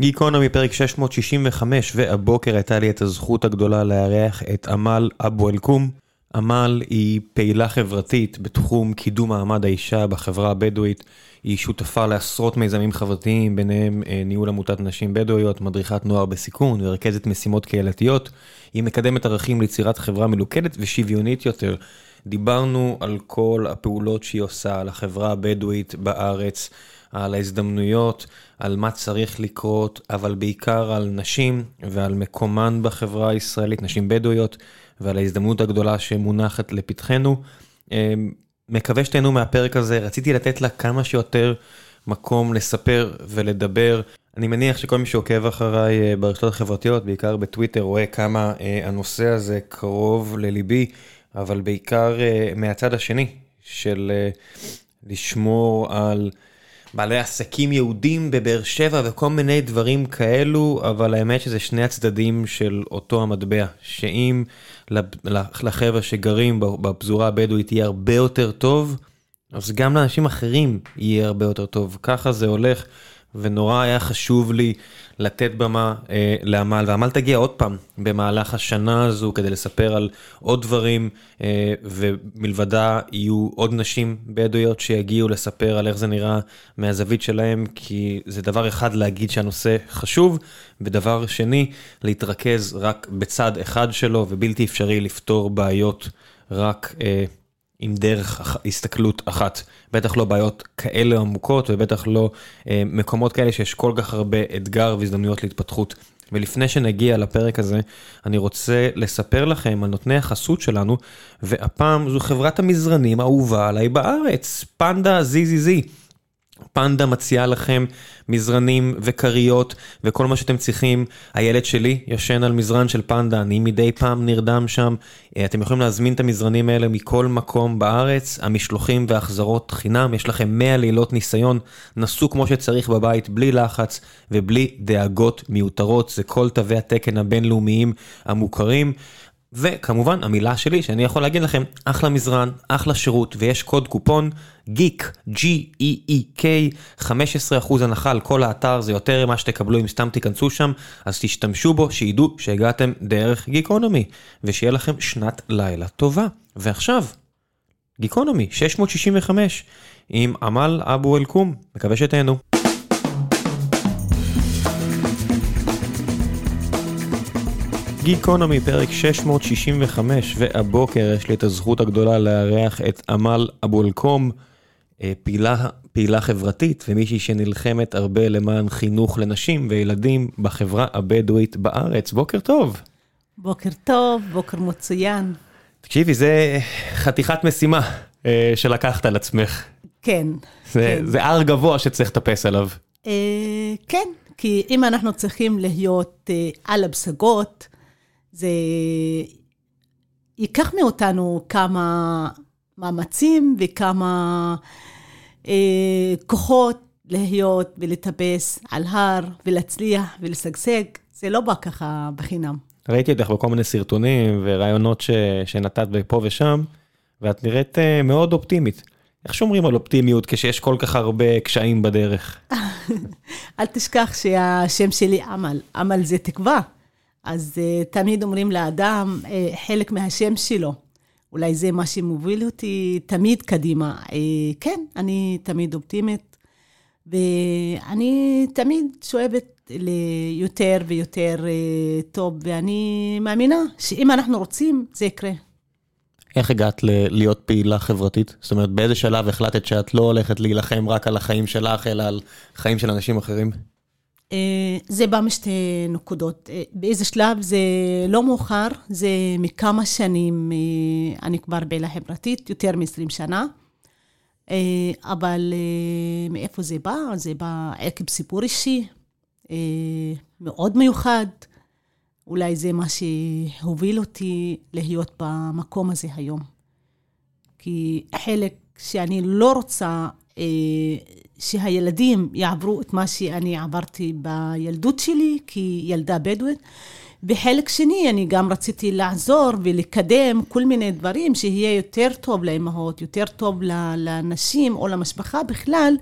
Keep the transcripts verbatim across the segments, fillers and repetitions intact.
גיקונומי פרק שש מאות שישים וחמש, והבוקר הייתה לי את הזכות הגדולה לארח את עמל אבו אל-קום. עמל היא פעילה חברתית בתחום קידום מעמד האישה בחברה הבדואית, היא שותפה לעשרות מיזמים חברתיים, ביניהם ניהול עמותת נשים בדואיות, מדריכת נוער בסיכון ורכזת משימות קהילתיות. היא מקדמת ערכים ליצירת חברה מלוכדת ושוויונית יותר. דיברנו על כל הפעולות שהיא עושה, על החברה הבדואית בארץ, על ההזדמנויות, על מה צריך לקרות, אבל בעיקר על נשים ועל מקומן בחברה הישראלית, נשים בדואיות, ועל ההזדמנות הגדולה שמונחת לפתחנו. מקווה שתהנו מהפרק הזה, רציתי לתת לה כמה שיותר מקום לספר ולדבר. אני מניח שכל מי שעוקב אחריי ברשתות החברתיות, בעיקר בטוויטר, רואה כמה הנושא הזה קרוב לליבי, אבל בעיקר מהצד השני של לשמור על בעלי עסקים יהודים בבאר שבע וכל מיני דברים כאלו, אבל האמת שזה שני הצדדים של אותו המטבע, שאם לחבר'ה שגרים בפזורה הבדואית יהיה הרבה יותר טוב, אז גם לאנשים אחרים יהיה הרבה יותר טוב. ככה זה הולך, ונורא היה חשוב לי לתת במה אה, לעמל, ועמל תגיע עוד פעם במהלך השנה הזו כדי לספר על עוד דברים, אה, ומלבדה יהיו עוד נשים בדואיות שיגיעו לספר על איך זה נראה מהזווית שלהם, כי זה דבר אחד להגיד שהנושא חשוב, ודבר שני להתרכז רק בצד אחד שלו, ובלתי אפשרי לפתור בעיות רק אה, עם דרך הסתכלות אחת, בטח לא בעיות כאלה עמוקות, ובטח לא אה, מקומות כאלה שיש כל כך הרבה אתגר והזדמנויות להתפתחות. ולפני שנגיע לפרק הזה, אני רוצה לספר לכם על נותני החסות שלנו, והפעם זו חברת המזרנים האהובה עליי בארץ, פנדה זי זי זי. פנדה מציעה לכם מזרנים וקריות וכל מה שאתם צריכים. הילד שלי ישן על מזרן של פנדה, אני מדי פעם נרדם שם. אתם יכולים להזמין את המזרנים האלה מכל מקום בארץ, המשלוחים והחזרות חינם, יש לכם מאה לילות ניסיון, נסו כמו שצריך בבית, בלי לחץ ובלי דאגות מיותרות, זה כל תווי התקן הבינלאומיים המוכרים. וכמובן המילה שלי שאני יכול להגיד לכם, אחלה מזרן, אחלה שירות, ויש קוד קופון גיק, ג'י אי אי קיי, חמישה עשר אחוז הנחה על כל האתר, זה יותר מה שתקבלו אם סתם תיכנסו שם, אז תשתמשו בו, שידעו שהגעתם דרך גיקונומי, ושיהיה לכם שנת לילה טובה. ועכשיו, גיקונומי שש מאות שישים וחמש, עם עמל אבו אל-קום, מקווה שתהנו. גיקונומי פרק שש מאות שישים וחמש, והבוקר יש לי את הזכות הגדולה לארח את עמל אבו אל-קום, פעילה, פעילה חברתית ומישהי שנלחמת הרבה למען חינוך לנשים וילדים בחברה הבדואית בארץ. בוקר טוב. בוקר טוב, בוקר מצוין. תקשיבי, זה חתיכת משימה שלקחת על עצמך. כן. זה, כן. זה הר גבוה שצריך לטפס עליו. אה, כן, כי אם אנחנו צריכים להיות אה, על הפסגות, זה ייקח מאותנו כמה מאמצים וכמה אה, כוחות להיות ולטפס על הר ולהצליח ולסגסג. זה לא בא ככה בחינם. ראיתי אותך בכל מיני סרטונים ורעיונות ש... שנתת פה ושם, ואת נראית אה, מאוד אופטימית. איך שומרים על אופטימיות כשיש כל כך הרבה קשיים בדרך? אל תשכח שהשם שלי עמל. עמל זה תקווה. אז uh, תמיד אומרים לאדם uh, חלק מהשם שלו. אולי זה מה שמוביל אותי תמיד קדימה. Uh, כן, אני תמיד אופטימית, ואני תמיד שואבת ליותר ויותר uh, טוב, ואני מאמינה שאם אנחנו רוצים, זה יקרה. איך הגעת ל- להיות פעילה חברתית? זאת אומרת, באיזה שלב החלטת שאת לא הולכת להילחם רק על החיים שלך, אלא על חיים של אנשים אחרים? זה בא משתי נקודות. באיזה שלב זה לא מאוחר, זה מכמה שנים, אני כבר פעילה חברתית, יותר מ-עשרים שנה, אבל מאיפה זה בא? זה בא עקב סיפור אישי, מאוד מיוחד, אולי זה מה שהוביל אותי להיות במקום הזה היום. כי חלק שאני לא רוצה שהילדים יעברו את מה שאני עברתי בילדות שלי, כי ילדה בדואית, וחלק שני, אני גם רציתי לעזור ולקדם כל מיני דברים, שיהיה יותר טוב לאמהות, יותר טוב לנשים או למשפחה בכלל,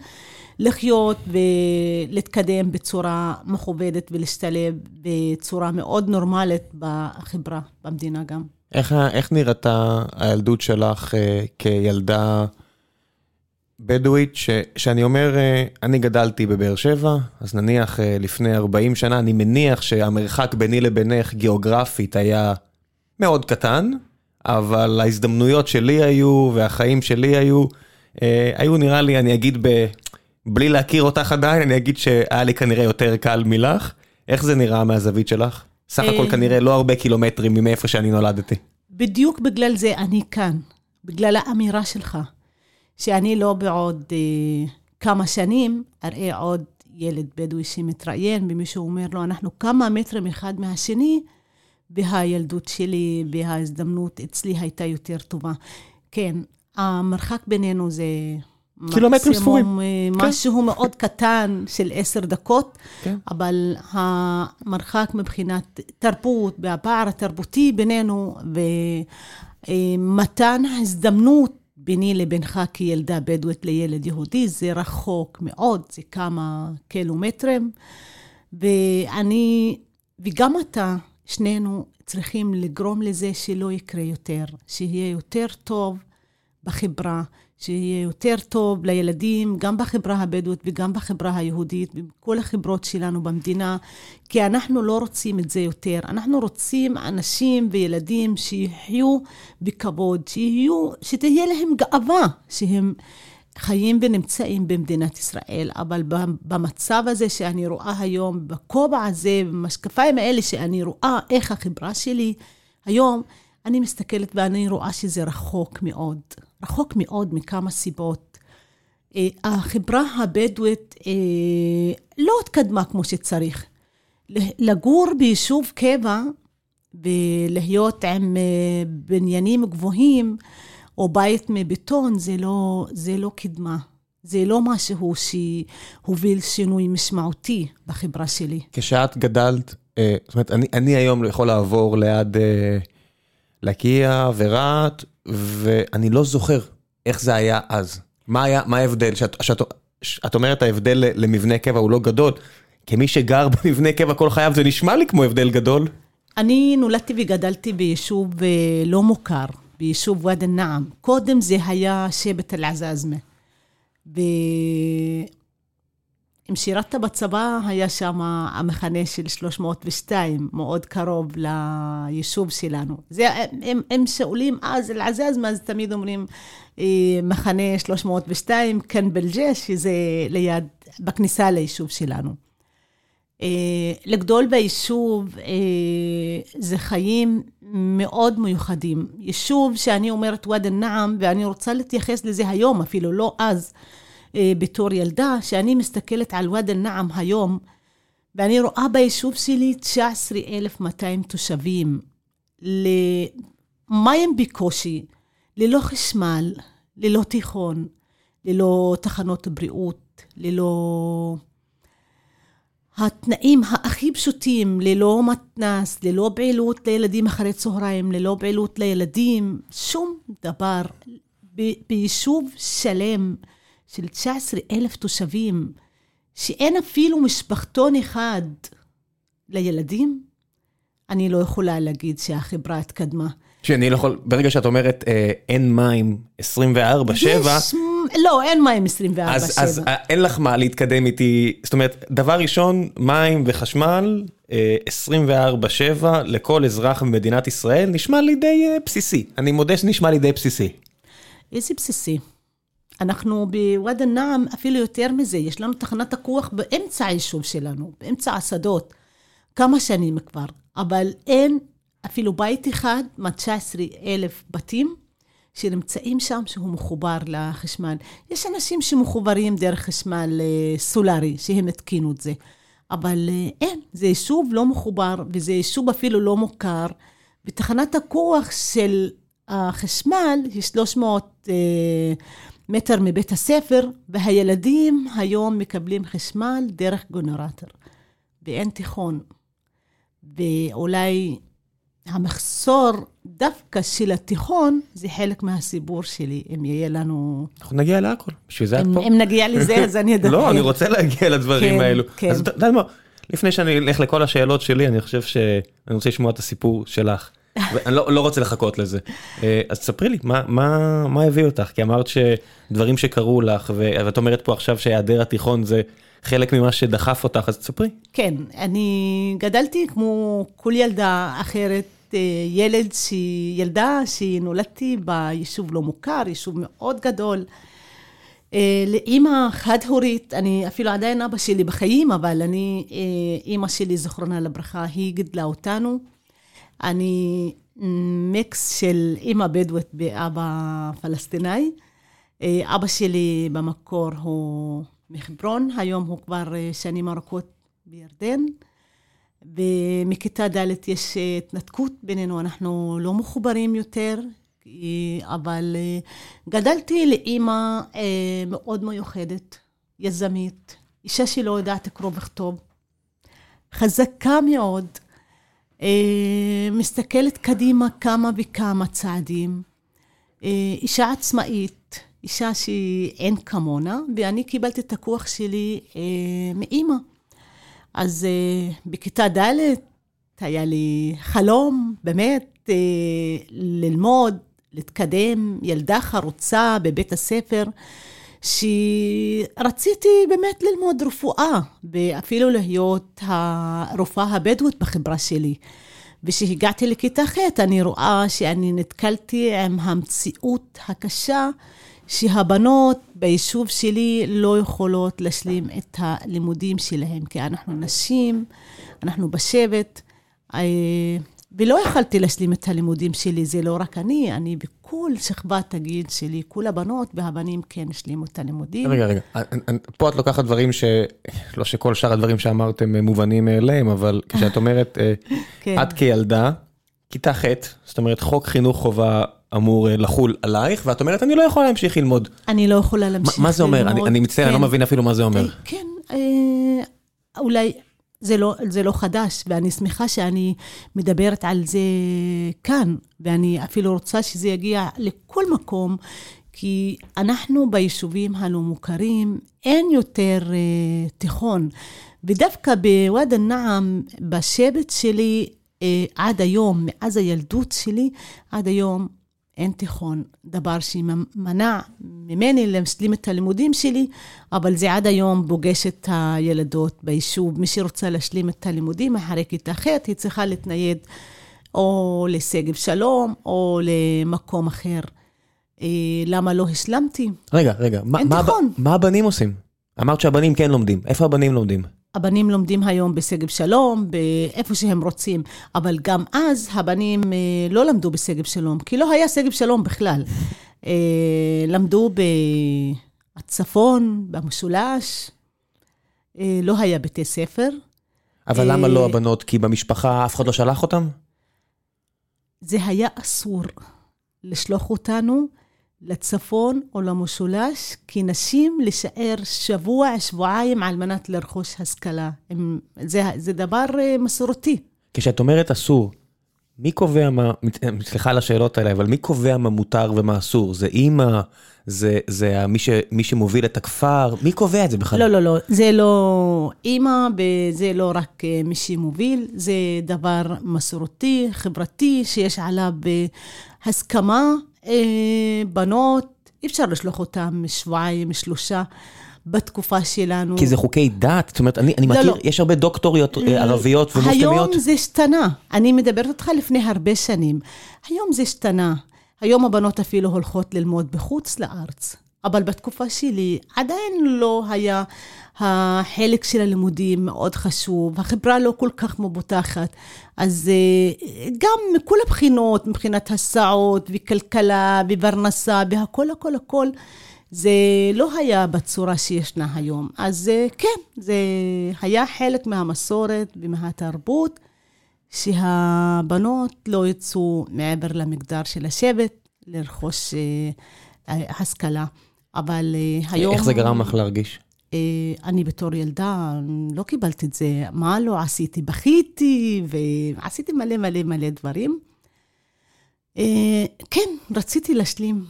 לחיות ולהתקדם בצורה מכובדת ולהשתלב בצורה מאוד נורמלית בחברה, במדינה גם. איך, איך נראתה הילדות שלך אה, כילדה בדואית, ש, שאני אומר, אה, אני גדלתי בבאר שבע, אז נניח אה, לפני ארבעים שנה, אני מניח שהמרחק ביני לבינך גיאוגרפית היה מאוד קטן, אבל ההזדמנויות שלי היו והחיים שלי היו, אה, היו נראה לי, אני אגיד ב... בלי להכיר אותך עדיין, אני אגיד שהיה לי כנראה יותר קל מלך. איך זה נראה מהזווית שלך? סך הכל כנראה לא הרבה קילומטרים ממאיפה שאני נולדתי. בדיוק בגלל זה אני כאן, בגלל האמירה שלך, שאני לא בעוד אה, כמה שנים אראה עוד ילד בדואי שמתראיין, ומישהו אומר לו, אנחנו כמה מטרים אחד מהשני, והילדות שלי וההזדמנות אצלי הייתה יותר טובה. כן, המרחק בינינו זה... קילומטרים ספורים. משהו מאוד קטן של עשר דקות, אבל המרחק מבחינת תרבות, והפער התרבותי בינינו, ומתן הזדמנות ביני לבינך כילדה בדואית לילד יהודי, זה רחוק מאוד, זה כמה קילומטרים, ואני, וגם אתה, שנינו צריכים לגרום לזה שלא יקרה יותר, שיהיה יותר טוב בחברה, שיהיה יותר טוב לילדים, גם בחברה הבדואית וגם בחברה היהודית, בכל החברות שלנו במדינה, כי אנחנו לא רוצים את זה יותר. אנחנו רוצים אנשים וילדים שיחיו בכבוד, שיהיו, שתהיה להם גאווה, שהם חיים ונמצאים במדינת ישראל. אבל במצב הזה שאני רואה היום, בקובע הזה, במשקפיים האלה שאני רואה איך החברה שלי היום, אני מסתכלת ואני רואה שזה רחוק מאוד. רחוק מאוד מכמה סיבות. החברה הבדואית לא התקדמה כמו שצריך. לגור ביישוב קבע ולהיות עם בניינים גבוהים או בית מבטון, זה לא, זה לא קדמה. זה לא משהו שהוביל שינוי משמעותי בחברה שלי. כשאת גדלת, זאת אומרת, אני, אני היום יכול לעבור ליד לקיה ורעת, ואני לא זוכר איך זה היה אז. מה היה, מה ההבדל? שאת, שאת, שאת אומרת, ההבדל למבנה קבע הוא לא גדול. כמי שגר במבנה קבע כל חייו, זה נשמע לי כמו הבדל גדול. אני נולדתי וגדלתי ביישוב לא מוכר, ביישוב וואדי אל-נעם. קודם זה היה שבט אל-עזאזמה. אם שירתת בצבא, היה שם המחנה של שלוש מאות ושתיים, מאוד קרוב ליישוב שלנו. זה, הם, הם שאולים אז, אל-עזאזמה, אז תמיד אומרים, מחנה שלוש מאות ושתיים, כאן בלג'ש, שזה ליד, בכניסה ליישוב שלנו. לגדול ביישוב, זה חיים מאוד מיוחדים. יישוב שאני אומרת וואדי אל-נעם, ואני רוצה להתייחס לזה היום, אפילו לא אז, בתור ילדה, שאני מסתכלת על וואדי אל-נעם היום, ואני רואה ביישוב שלי תשע עשרה אלף מאתיים תושבים, למים בקושי, ללא חשמל, ללא תיכון, ללא תחנות בריאות, ללא התנאים הכי פשוטים, ללא מתנס, ללא פעילות לילדים אחרי צהריים, ללא פעילות לילדים, שום דבר. ב- ביישוב שלם, של תשע עשרה אלף תושבים, שאין אפילו משפחתון אחד לילדים, אני לא יכולה להגיד שהחברה התקדמה. שאני לא יכול, ברגע שאת אומרת, אין מים עשרים וארבע שבע, לא, אין מים עשרים וארבע שבע. אז אין לך מה להתקדם איתי, זאת אומרת, דבר ראשון, מים וחשמל, עשרים וארבע שבע, לכל אזרח במדינת ישראל, נשמע לי די בסיסי. אני מודה שנשמע לי די בסיסי. איזה בסיסי? אנחנו בוואדי אל-נעם אפילו יותר מזה, יש לנו תחנת הכוח באמצע היישוב שלנו, באמצע השדות, כמה שנים כבר, אבל אין אפילו בית אחד, תשע עשרה אלף בתים, שנמצאים שם שהוא מחובר לחשמל. יש אנשים שמחוברים דרך חשמל סולרי, שהם התקינו את זה, אבל אין, זה יישוב לא מחובר, וזה יישוב אפילו לא מוכר, בתחנת הכוח של החשמל היא שלוש מאות... מטר מבית הספר, והילדים היום מקבלים חשמל דרך גנרטור, ואין תיכון, ואולי המחסור דווקא של התיכון, זה חלק מהסיבור שלי, אם יהיה לנו... אנחנו נגיע להכל, בשביל זה את פה. אם נגיע לזה, אז אני אדבר. לא, אני רוצה להגיע לדברים האלו. אז אתה יודע, לפני שאני אלך לכל השאלות שלי, אני חושב שאני רוצה לשמוע את הסיפור שלך. אני לא רוצה לחכות לזה. אז תספרי לי, מה הביא אותך? כי אמרת שדברים שקרו לך, ואת אומרת פה עכשיו שהיעדר התיכון זה... חלק ממה שדחף אותך, אז תספרי. כן, אני גדלתי כמו כל ילדה אחרת, ילד ש... ילדה שנולדתי ביישוב לא מוכר, יישוב מאוד גדול. לאמא חד-הורית, אני אפילו עדיין אבא שלי בחיים, אבל אני, אמא שלי זכרונה לברכה, היא גדלה אותנו. אני מיקס של אמא בדואית באבא פלסטיני. אבא שלי במקור הוא... מחברון, היום הוא כבר שנים ארוכות בירדן, ומכיתה ד' יש התנתקות בינינו, אנחנו לא מחוברים יותר, אבל גדלתי לאמא מאוד מיוחדת, יזמית, אישה שלא יודעת לקרוא וכתוב, חזקה מאוד, מסתכלת קדימה כמה וכמה צעדים, אישה עצמאית, אישה שאין כמונה, ואני קיבלתי את הכוח שלי אה, מאמא. אז אה, בכיתה ד' היה לי חלום, באמת, אה, ללמוד, להתקדם, ילדה חרוצה בבית הספר, שרציתי באמת ללמוד רפואה, ואפילו להיות הרופאה הבדואית בחברה שלי. ושהגעתי לכיתה ח' אני רואה שאני נתקלתי עם המציאות הקשה, שהבנות ביישוב שלי לא יכולות להשלים את הלימודים שלהם, כי אנחנו נשים, אנחנו בשבט, ולא יכלתי להשלים את הלימודים שלי, זה לא רק אני, אני בכל שכבת הגיל שלי, כל הבנות והבנים כן השלימו את הלימודים. רגע, רגע, פה את לוקחת דברים ש... לא שכל שאר הדברים שאמרתם מובנים אליהם, אבל כשאת אומרת, את כילדה, כיתה ח', זאת אומרת, חוק חינוך חובה, אמור לחול עלייך, ואת אומרת, אני לא יכולה להמשיך ללמוד. אני לא יכולה להמשיך ללמוד. מה זה אומר? אני מצטער, אני לא מבין אפילו מה זה אומר. כן, אולי זה לא חדש, ואני שמחה שאני מדברת על זה כאן, ואני אפילו רוצה שזה יגיע לכל מקום, כי אנחנו ביישובים הלא מוכרים, אין יותר תיכון. ודווקא בוואדי אל-נעם, בשבט שלי, עד היום, מאז הילדות שלי, עד היום, אין תיכון, דבר שמנע ממני להשלים את הלימודים שלי, אבל זה עד היום פוגש את הילדות ביישוב. מי שרוצה להשלים את הלימודים אחרי כיתה ח' היא צריכה להתנייד או לסגב שלום או למקום אחר. למה לא השלמתי? רגע, רגע, מה, מה הבנים עושים? אמרת שהבנים כן לומדים, איפה הבנים לומדים? הבנים לומדים היום בסגב שלום, באיפה שהם רוצים, אבל גם אז הבנים לא למדו בסגב שלום, כי לא היה סגב שלום בכלל. למדו בצפון, במשולש, לא היה בתי ספר. אבל למה לא הבנות? כי במשפחה אף אחד לא שלח אותם? זה היה אסור לשלוח אותנו לצפון או למשולש, כי נשים לשאר שבוע, שבועיים, על מנת לרכוש השכלה. זה, זה דבר מסורתי. כשאת אומרת אסור, מי קובע מה, סליחה על השאלות האלה, אבל מי קובע מה מותר ומה אסור? זה אמא, זה, זה מי ש, מי שמוביל את הכפר, מי קובע את זה בכלל? לא, לא, לא, זה לא אמא, זה לא רק מי שמוביל, זה דבר מסורתי, חברתי, שיש עליו הסכמה, בנות, אי אפשר לשלוח אותם שבועיים, שלושה, בתקופה שלנו. כי זה חוקי דת, זאת אומרת, אני, אני לא, מכיר, לא. יש הרבה דוקטוריות ערביות ומוסלמיות. היום זה השתנה, אני מדברת אותך לפני הרבה שנים, היום זה השתנה, היום הבנות אפילו הולכות ללמוד בחוץ לארץ, אבל בתקופה שלי עדיין לא היה החלק של הלימודים מאוד חשוב, החברה לא כל כך מבוטחת, אז גם מכל הבחינות, מבחינת הסעות וכלכלה ופרנסה והכל, הכל, הכל, זה לא היה בצורה שישנה היום. אז כן, זה היה חלק מהמסורת ומהתרבות, שהבנות לא יצאו מעבר למגדר של השבט לרכוש השכלה. אבל היום... איך זה גרם לך להרגיש? אני בתור ילדה לא קיבלתי את זה, מה לא עשיתי, בכיתי, ועשיתי מלא מלא מלא דברים. כן, רציתי להשלים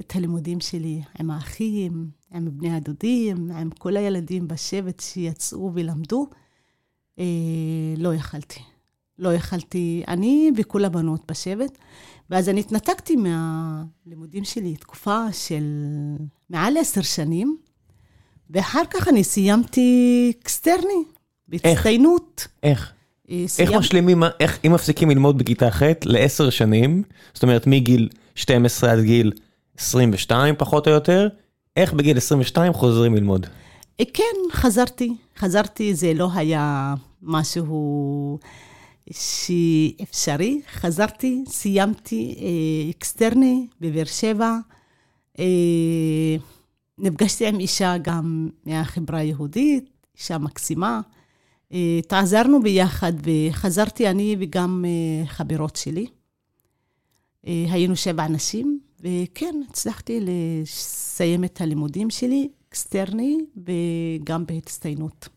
את הלימודים שלי עם האחים, עם בני הדודים, עם כל הילדים בשבט שיצאו ולמדו. לא יכלתי, לא יכלתי, אני וכל הבנות בשבט, ואז אני התנתקתי מהלימודים שלי, תקופה של מעל עשר שנים, ואחר כך אני סיימתי אקסטרני, בהצטיינות. איך? איך משלימים, אם מפסיקים ללמוד בכיתה ח' לעשר שנים, זאת אומרת מגיל שתים עשרה עד גיל עשרים ושתיים פחות או יותר, איך בגיל עשרים ושתיים חוזרים ללמוד? כן, חזרתי, חזרתי, זה לא היה משהו שאפשרי, חזרתי, סיימתי אקסטרני בבאר שבע, נפגשתי עם אישה גם מהחברה היהודית, אישה מקסימה, התעזרנו ביחד וחזרתי אני וגם חברות שלי, היינו שבע נשים, וכן, הצלחתי לסיים את הלימודים שלי, אקסטרני וגם בהצטיינות.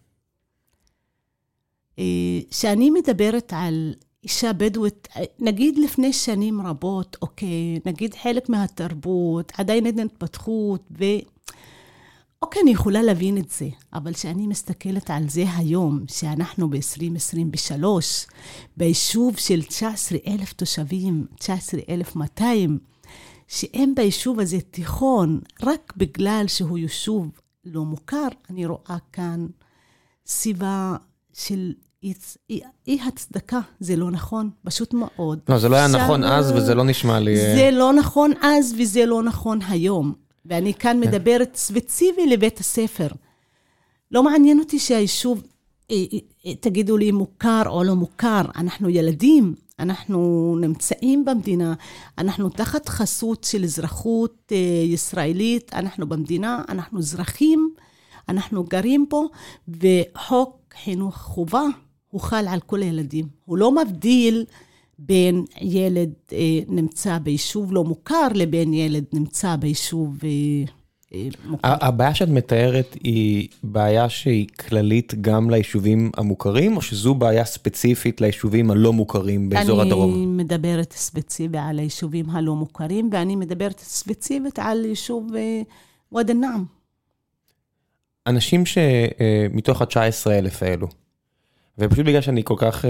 שאני מדברת על אישה בדואית, נגיד לפני שנים רבות, אוקיי, נגיד חלק מהתרבות, עדיין אין התפתחות, ו... אוקיי, אני יכולה להבין את זה, אבל שאני מסתכלת על זה היום, שאנחנו ב-עשרים עשרים ושלוש, ביישוב של תשע עשרה אלף תושבים, תשע עשרה אלף מאתיים, שאין ביישוב הזה תיכון, רק בגלל שהוא יישוב לא מוכר, אני רואה כאן סיבה של אי הצדקה, זה לא נכון, פשוט מאוד. לא, זה לא היה נכון אז וזה לא נשמע לי... זה לא נכון אז וזה לא נכון היום, ואני כאן מדברת ספציפי לבית הספר. לא מעניין אותי שהיישוב, תגידו לי מוכר או לא מוכר, אנחנו ילדים, אנחנו נמצאים במדינה, אנחנו תחת חסות של אזרחות ישראלית, אנחנו במדינה, אנחנו אזרחים, אנחנו גרים פה, וחוק חינוך חובה הוא חל על כל הילדים. הוא לא מבדיל בין ילד אה, נמצא ביישוב לא מוכר, לבין ילד נמצא ביישוב אה, אה, מוכר. הבעיה שאת מתארת היא בעיה שהיא כללית גם ליישובים המוכרים, או שזו בעיה ספציפית ליישובים הלא מוכרים באזור הדרום? אני מדברת ספציפית על היישובים הלא מוכרים, ואני מדברת ספציפית על יישוב אה, וואדי אל-נעם. אנשים שמתוך ה-תשע עשרה אלף האלו, ופשוט בגלל שאני כל כך,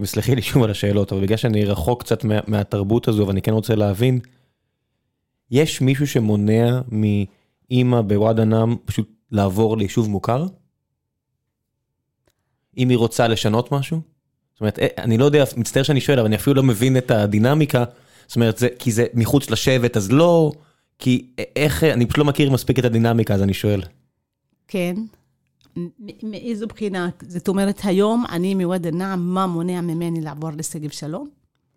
וסלחי לי שוב על השאלות, אבל בגלל שאני רחוק קצת מהתרבות הזו, ואני כן רוצה להבין, יש מישהו שמונע מאמא בוואדי אל-נעם פשוט לעבור ליישוב מוכר? אם היא רוצה לשנות משהו? זאת אומרת, אני לא יודע, מצטער שאני שואל, אבל אני אפילו לא מבין את הדינמיקה, זאת אומרת, זה, כי זה מחוץ לשבט, אז לא, כי איך, אני פשוט לא מכיר מספיק את הדינמיקה, אז אני שואל. כן, מאיזו בחינה, זאת אומרת, היום אני מוואדי אל-נעם, מה מונע ממני לעבור לסגב שלום?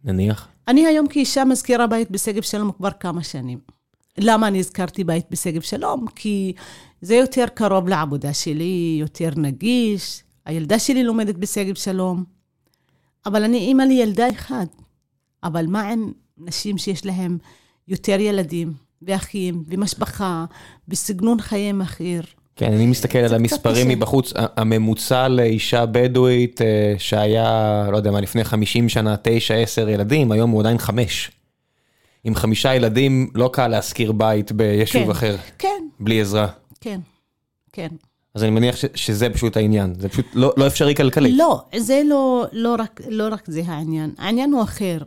נניח. אני היום כאישה מזכירה בית בסגב שלום כבר כמה שנים. למה אני הזכרתי בית בסגב שלום? כי זה יותר קרוב לעבודה שלי, יותר נגיש, הילדה שלי לומדת בסגב שלום, אבל אני אימא לי ילדה אחד, אבל מה עם נשים שיש להם יותר ילדים, ואחים, ומשפחה, בסגנון חיים אחר? כן, אני מסתכל על המספרים מבחוץ, הממוצע לאישה בדואית שהיה, לא יודע מה, לפני חמישים שנה, תשע, עשר ילדים, היום הוא עדיין חמש. עם חמישה ילדים לא קל להשכיר בית ביישוב אחר. כן. בלי עזרה. כן, כן. אז אני מניח שזה פשוט העניין, זה פשוט לא אפשרי כלכלית. לא, זה לא רק זה העניין, העניין הוא אחר.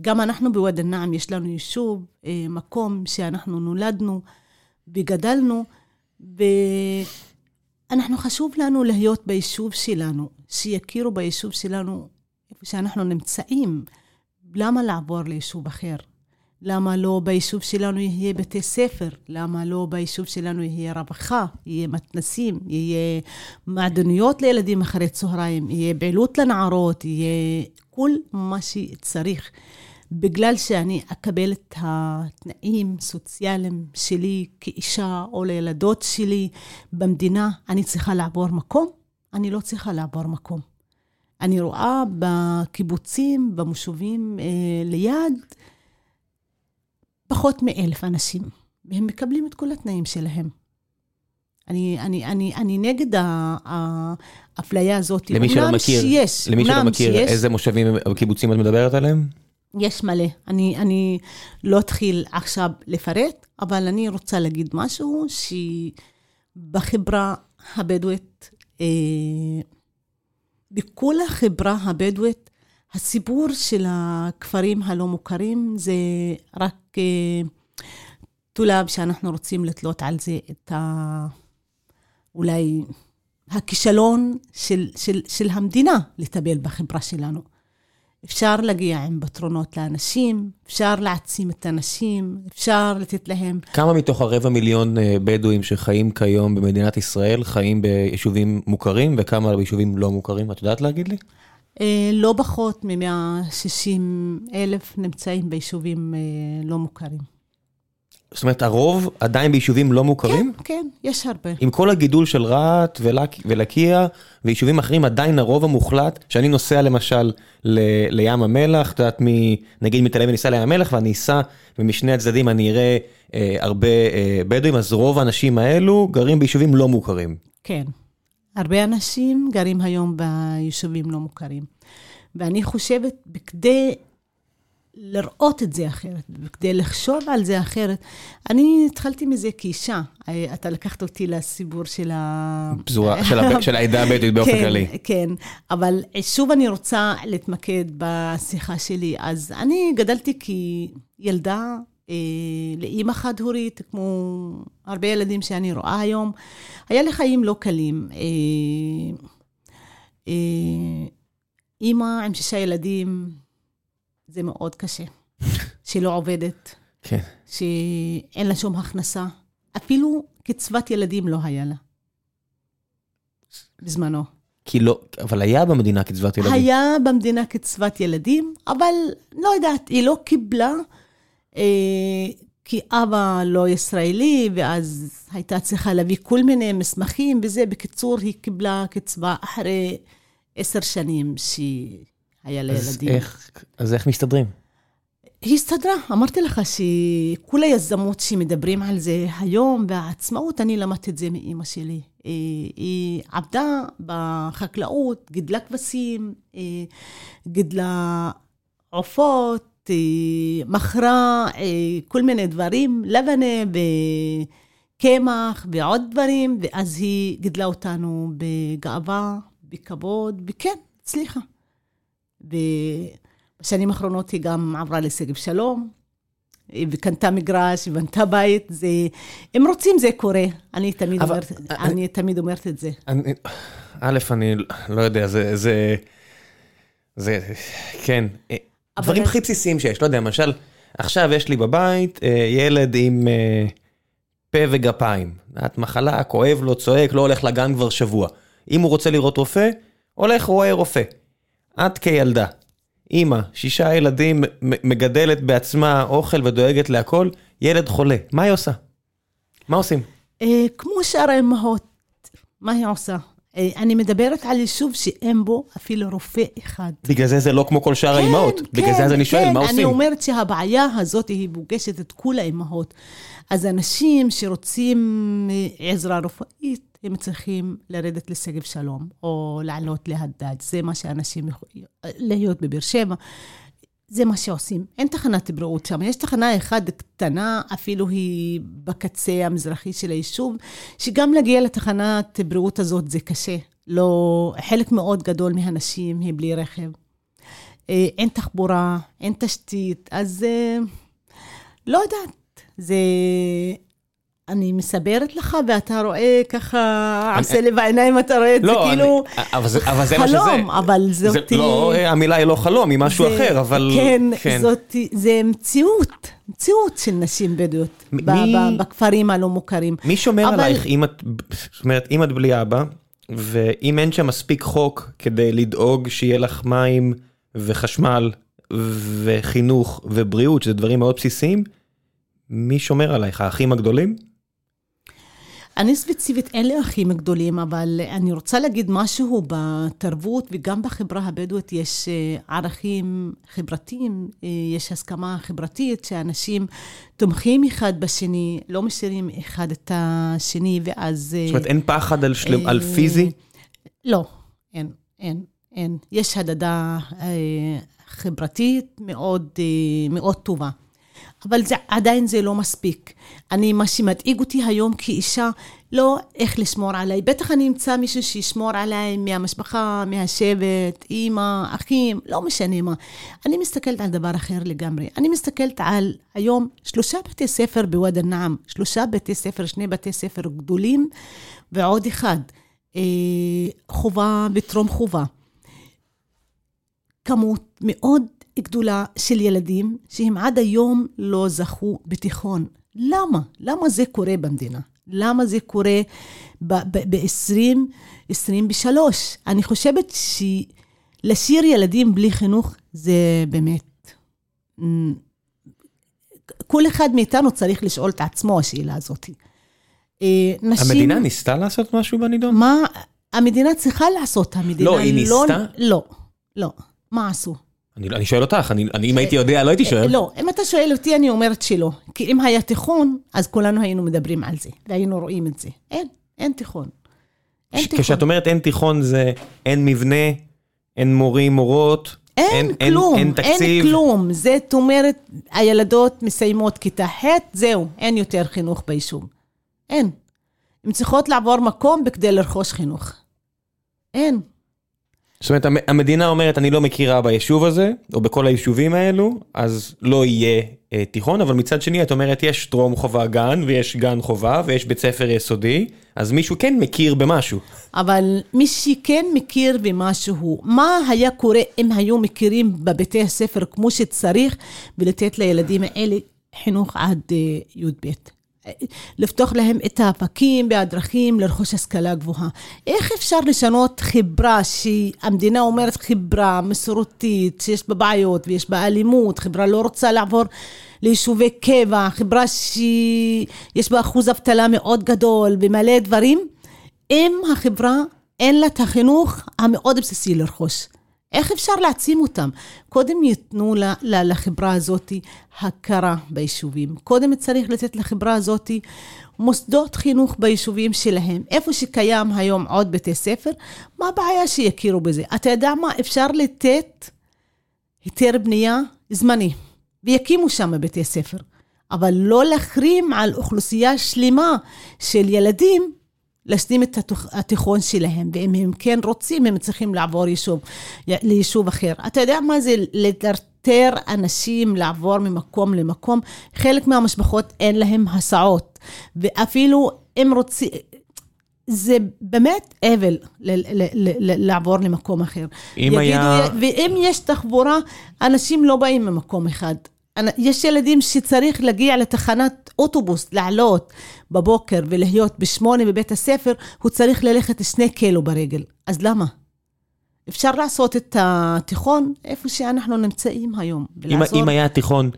גם אנחנו בוואדי אל-נעם יש לנו יישוב, מקום שאנחנו נולדנו וגדלנו, ואנחנו חשוב לנו להיות ביישוב שלנו, שיכירו ביישוב שלנו, איפה שאנחנו נמצאים. למה לעבור ליישוב אחר? למה לא ביישוב שלנו יהיה בתי ספר? למה לא ביישוב שלנו יהיה רווחה, יהיה מתנסים, יהיה מעדניות לילדים אחרי צהריים, יהיה פעילות לנערות, יהיה כל מה שצריך. בגלל שאני אקבל את התנאים סוציאליים שלי כאישה או לילדות שלי במדינה, אני צריכה לעבור מקום? אני לא צריכה לעבור מקום. אני רואה בקיבוצים, במושבים אה, ליד, פחות מאלף אנשים, והם מקבלים את כל התנאים שלהם. אני, אני, אני, אני נגד האפליה הזאת. למי שלא מכיר, שיש, למי שלא מכיר שיש, איזה מושבים וקיבוצים את מדברת עליהם? יש מלא. אני, אני לא אתחיל עכשיו לפרט, אבל אני רוצה להגיד משהו שבחברה הבדואית, אה, בכל החברה הבדואית, הסיפור של הכפרים הלא מוכרים זה רק אה, תולב שאנחנו רוצים לתלות על זה את ה... אולי הכישלון של, של, של המדינה לטפל בחברה שלנו. אפשר להגיע עם פתרונות לאנשים, אפשר להעצים את האנשים, אפשר לתת להם... כמה מתוך הרבע מיליון בדואים שחיים כיום במדינת ישראל חיים ביישובים מוכרים, וכמה ביישובים לא מוכרים? את יודעת להגיד לי? לא פחות מ-מאה ושישים אלף נמצאים ביישובים לא מוכרים. זאת אומרת, הרוב עדיין ביישובים לא מוכרים? כן, כן, יש הרבה. עם כל הגידול של רעת ולקיה ויישובים אחרים, עדיין הרוב המוחלט, שאני נוסע למשל ל- לים המלח, נגיד מתל אביב וניסע לים המלח, ואני אסע, ומשני הצדדים אני אראה אה, הרבה אה, בדואים, אז רוב האנשים האלו גרים ביישובים לא מוכרים. כן, הרבה אנשים גרים היום ביישובים לא מוכרים. ואני חושבת, בכדי... לראות את זה אחרת, כדי לחשוב על זה אחרת. אני התחלתי מזה כאישה. אתה לקחת אותי לסיבור של ה... פזורה, של, ה... של העדה הבדואית באופן כללי. כן, כן. אבל שוב אני רוצה להתמקד בשיחה שלי. אז אני גדלתי כילדה אה, לאמא חד הורית, כמו הרבה ילדים שאני רואה היום. היה לי חיים לא קלים. אה, אה, אמא עם שישה ילדים... זה מאוד קשה, שלא עובדת, כן. שאין לה שום הכנסה, אפילו קצבת ילדים לא היה לה, בזמנו. כי לא, אבל היה במדינה קצבת ילדים. היה במדינה קצבת ילדים, אבל לא יודעת, היא לא קיבלה, אה, כי אבא לא ישראלי, ואז הייתה צריכה להביא כל מיני מסמכים, וזה בקיצור היא קיבלה קצבה אחרי עשר שנים, שהיא... היה לילדים. איך, אז איך מסתדרים? היא הסתדרה. אמרתי לך שכל היזמות שמדברים על זה היום, והעצמאות, אני למדתי את זה מאמא שלי. היא, היא עבדה בחקלאות, גדלה כבשים, גדלה עופות, מכרה, כל מיני דברים, לבנה בקמח ועוד דברים, ואז היא גדלה אותנו בגאווה, בכבוד, וכן, סליחה. בשנים האחרונות היא גם עברה לסגב שלום, וקנתה מגרש, ובנתה בית, זה... אם רוצים זה קורה, אני תמיד, אבל, אומרת, אני, אני תמיד אומרת את זה. אני, א', אני לא יודע, זה, זה, זה כן, דברים הכי בסיסיים שיש, לא יודע, למשל, עכשיו יש לי בבית ילד עם פה וגפיים, את מחלה, כואב לו, צועק, לא הולך לגן כבר שבוע, אם הוא רוצה לראות רופא, הולך רואה רופא. את כילדה, אמא, שישה ילדים, מגדלת בעצמה אוכל ודואגת להכל, ילד חולה. מה היא עושה? מה עושים? כמו שאר האמהות, מה היא עושה? אני מדברת על יישוב שאין בו אפילו רופא אחד. בגלל זה זה לא כמו כל שאר האמהות. בגלל זה אני שואל, מה עושים? אני אומרת שהבעיה הזאת היא פוגשת את כל האמהות. אז אנשים שרוצים עזרה רפואית, הם צריכים לרדת לשגב שלום, או לעלות להדד, זה מה שאנשים יכולים, להיות בבאר שבע, זה מה שעושים. אין תחנת בריאות שם, יש תחנה אחת קטנה, אפילו היא בקצה המזרחי של היישוב, שגם להגיע לתחנת בריאות הזאת זה קשה, לא, חלק מאוד גדול מהאנשים היא בלי רכב, אין תחבורה, אין תשתית, אז לא יודעת, זה... אני מסברת לך, ואתה רואה ככה, עשה לי בעיניים, אתה רואה את זה כאילו חלום, אבל זאת... לא, המילה היא לא חלום, היא משהו אחר, אבל... כן, זאת, זה מציאות, מציאות של נשים בדויות, בכפרים הלא מוכרים. מי שומר עלייך, זאת אומרת, אם את בלי אבא, ואם אין שם מספיק חוק, כדי לדאוג שיהיה לך מים, וחשמל, וחינוך, ובריאות, שזה דברים מאוד בסיסיים, מי שומר עלייך, האחים הגדולים? אני ספציפית, אין לי אחים הגדולים, אבל אני רוצה להגיד משהו בתרבות, וגם בחברה הבדואית יש ערכים חברתיים, יש הסכמה חברתית שאנשים תומכים אחד בשני, לא משאירים אחד את השני, ואז... זאת אומרת, אין פחד על, שלם, על פיזי? לא, אין, אין, אין. יש הדדה חברתית מאוד, מאוד טובה. אבל זה, עדיין זה לא מספיק. אני, מה שמדאיג אותי היום כאישה, לא איך לשמור עליי. בטח אני אמצא מישהו שישמור עליי מהמשפחה, מהשבט, אמא, אחים, לא משנה מה. אני מסתכלת על דבר אחר לגמרי. אני מסתכלת על היום שלושה בתי ספר בוואדי אל-נעם, שלושה בתי ספר, שני בתי ספר גדולים, ועוד אחד, אה, חובה בטרום חובה. כמות מאוד גדולה של ילדים שהם עד היום לא זכו בתיכון. למה? למה זה קורה במדינה? למה זה קורה ב-עשרים עשרים ושלוש? אני חושבת שלשאיר ילדים בלי חינוך זה באמת... כל אחד מאיתנו צריך לשאול את עצמו השאלה הזאת. המדינה ניסתה לעשות משהו בנידון? מה? המדינה צריכה לעשות. לא, היא ניסתה? לא, לא. מה עשו? אני, אני שואל אותך, אני, אני, אם הייתי יודע, לא הייתי שואל. לא, אם אתה שואל אותי, אני אומרת שלא. כי אם היה תיכון, אז כולנו היינו מדברים על זה, והיינו רואים את זה. אין, אין תיכון. אין ש- תיכון. כשאת אומרת אין תיכון, זה אין מבנה, אין מורים, מורות, אין, אין כלום, אין, אין תקציב. אין כלום, זאת אומרת, הילדות מסיימות כיתה ח', זהו, אין יותר חינוך ביישוב. אין. הן צריכות לעבור מקום בכדי לרכוש חינוך. אין. זאת אומרת, המדינה אומרת, אני לא מכירה ביישוב הזה, או בכל היישובים האלו, אז לא יהיה אה, תיכון, אבל מצד שני, את אומרת, יש טרום חובה גן, ויש גן חובה, ויש בית ספר יסודי, אז מישהו כן מכיר במשהו. אבל מי שכן מכיר במשהו, מה היה קורה אם היו מכירים בבתי הספר כמו שצריך, ולתת לילדים האלה חינוך עד אה, יוד בית? לפתוח להם את האפקים והדרכים לרכוש השכלה גבוהה. איך אפשר לשנות חברה שהמדינה אומרת חברה מסורתית, שיש בה בעיות ויש בה אלימות, חברה לא רוצה לעבור ליישובי קבע, חברה שיש בה אחוז אבטלה מאוד גדול ומלא דברים, אם החברה אין לה את החינוך המאוד בסיסי לרכוש. איך אפשר להעצים אותם? קודם יתנו לחברה הזאת הכרה ביישובים. קודם צריך לתת לחברה הזאת מוסדות חינוך ביישובים שלהם. איפה שקיים היום עוד בתי ספר, מה הבעיה שיכירו בזה? אתה יודע מה? אפשר לתת היתר בנייה זמני, ויקימו שם בתי ספר. אבל לא להחרים על אוכלוסייה שלמה של ילדים, להשלים את התיכון שלהם, ואם הם כן רוצים, הם צריכים לעבור יישוב, ליישוב אחר. אתה יודע מה זה לדרטר אנשים לעבור ממקום למקום? חלק מהמשפחות אין להם הסעות, ואפילו אם רוצים, זה באמת אבל לעבור למקום אחר. ואם יש תחבורה, אנשים לא באים ממקום אחד. יש ילדים שצריך להגיע לתחנת אוטובוס, לעלות בבוקר ולהיות בשמונה בבית הספר, הוא צריך ללכת שני קילו ברגל. אז למה? אפשר לעשות את התיכון איפה שאנחנו נמצאים היום. אם היה תיכון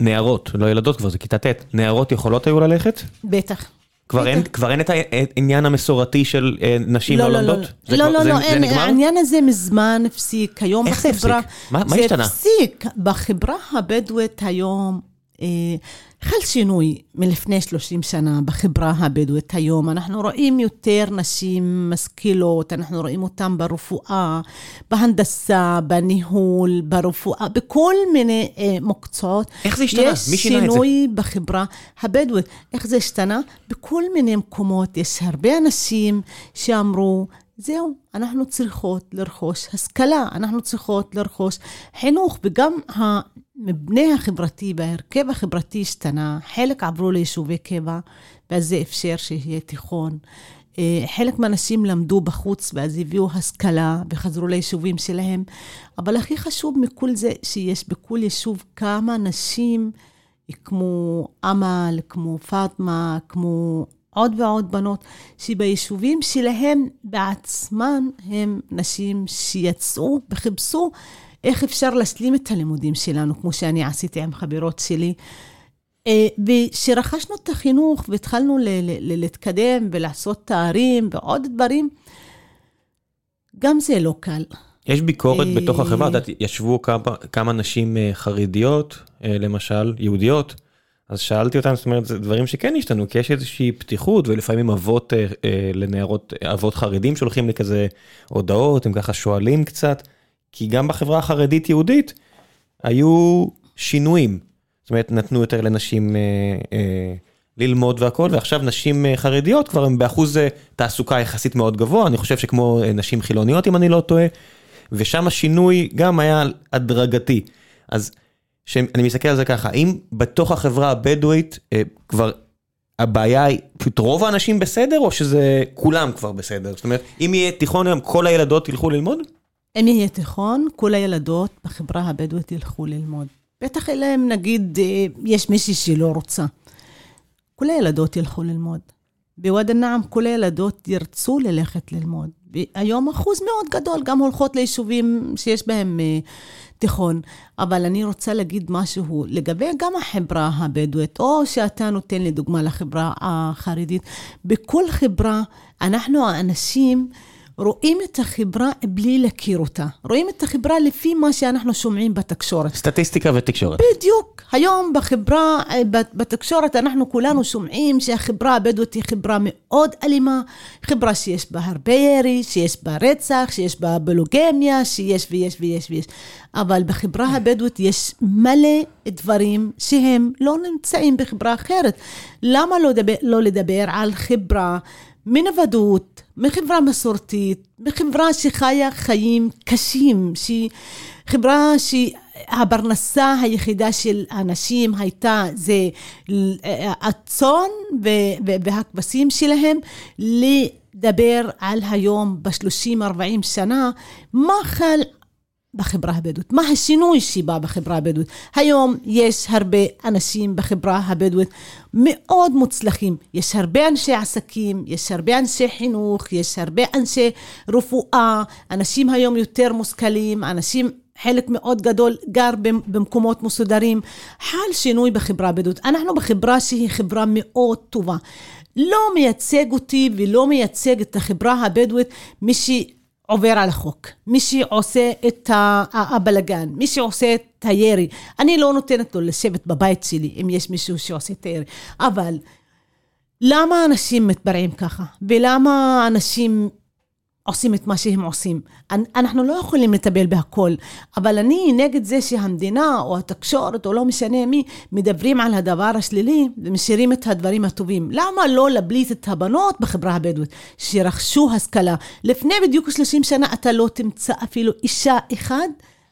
נערות, לא ילדות כבר, זה כיתה ת', נערות יכולות היו ללכת? בטח. כבר אין את העניין המסורתי של נשים הלומדות? לא, לא, לא, העניין הזה מזמן הפסיק. איך זה הפסיק? מה השתנה? זה הפסיק. בחברה הבדואית היום, חל שינוי מלפני שלושים שנה בחברה הבדואית היום. אנחנו רואים יותר נשים משכילות, אנחנו רואים אותן ברפואה, בהנדסה, בניהול, ברפואה, בכל מיני מקצועות. איך זה השתנה? יש שינוי בחברה הבדואית. איך זה השתנה? בכל מיני מקומות יש הרבה אנשים שאמרו, זהו, אנחנו צריכות לרכוש השכלה, אנחנו צריכות לרכוש חינוך, וגם ה... מבנה החברתי, בהרכב החברתי השתנה, חלק עברו ליישובי קבע, ואז זה אפשר שיהיה תיכון. חלק מהאנשים למדו בחוץ, ואז הביאו השכלה, וחזרו ליישובים שלהם. אבל הכי חשוב מכל זה, שיש בכל יישוב כמה נשים, כמו עמל, כמו פאטמה, כמו עוד ועוד בנות, שביישובים שלהם בעצמן, הם נשים שיצאו וחיפשו, איך אפשר להשלים את הלימודים שלנו, כמו שאני עשיתי עם חברות שלי, ושרכשנו את החינוך והתחלנו להתקדם ולעשות תארים ועוד דברים, גם זה לא קל. יש ביקורת בתוך החברה, ישבו כמה אנשים חרדיות, למשל יהודיות, אז שאלתי אותם, זאת אומרת, זה דברים שכן השתנו, כי יש איזושהי פתיחות, ולפעמים אבות לנערות, אבות חרדים שולחים לכזה הודעות, הם ככה שואלים קצת, כי גם בחברה החרדית יהודית, היו שינויים, זאת אומרת, נתנו יותר לנשים ללמוד והכל, ועכשיו נשים חרדיות כבר הם באחוז תעסוקה יחסית מאוד גבוה, אני חושב שכמו נשים חילוניות, אם אני לא טועה, ושם השינוי גם היה הדרגתי, אז שאני מסתכל על זה ככה, האם בתוך החברה הבדואית, אה, כבר הבעיה היא, פשוט רוב האנשים בסדר, או שזה כולם כבר בסדר? זאת אומרת, אם יהיה תיכון היום, כל הילדות ילכו ללמוד? אם יהיה תיכון, כל הילדות בחברה הבדואית ילכו ללמוד. בטח אליהם נגיד, אה, יש מישהי שלא רוצה. כל הילדות ילכו ללמוד. בוואדי אל-נעם, כל הילדות ירצו ללכת ללמוד. היום אחוז מאוד גדול, גם הולכות ליישובים שיש בהם אה, תיכון, אבל אני רוצה להגיד משהו לגבי גם החברה הבדואית, או שאתה נותן לי דוגמה לחברה החרדית. בכל חברה, אנחנו האנשים רואים את החברה בלי להכיר אותה. רואים את החברה לפי מה שאנחנו שומעים בתקשורת. סטטיסטיקה ותקשורת. בדיוק. היום בחברה, בתקשורת, אנחנו כולנו שומעים שהחברה הבדואית היא חברה מאוד אלימה, חברה שיש בה הרבה ירי, שיש בה רצח, שיש בה בלוגמיה, שיש ויש ויש ויש. אבל בחברה הבדואית יש מלא דברים שהם לא נמצאים בחברה אחרת. למה לא לדבר, לא לדבר על חברה מנוודות, מחברה מסורתית, מחברה שחיה חיים קשים, חברה שהפרנסה היחידה של האנשים הייתה זה הצאן והכבשים שלהם, לדבר על היום ב-שלושים ארבעים שנה, מה חל בחברה הבדואית, מה השינוי שבא בחברה הבדואית. היום יש הרבה אנשים בחברה הבדואית מאוד מוצלחים, יש הרבה אנשי עסקים, יש הרבה אנשי חינוך, יש הרבה אנשי רפואה, אנשים היום יותר מושכלים, אנשים חלק מאוד גדול גר במקומות מסודרים, חל שינוי בחברה הבדואית. אנחנו בחברה שהיא חברה מאוד טובה, לא מייצג אותי ולא מייצג את החברה הבדואית מי ש... עובר על החוק, מי שעושה את הבלגן, מי שעושה את הירי. אני לא נותנת לו לשבת בבית שלי, אם יש מישהו שעושה את הירי. אבל למה אנשים מתברעים ככה? ולמה אנשים עושים את מה שהם עושים? אנחנו לא יכולים לטפל בהכל, אבל אני נגד זה שהמדינה או התקשורת או לא משנה מי מדברים על הדבר השלילי ומשאירים את הדברים הטובים. למה לא לבליט את הבנות בחברה הבדואית שרכשו השכלה? לפני בדיוק שלושים שנה אתה לא תמצא אפילו אישה אחד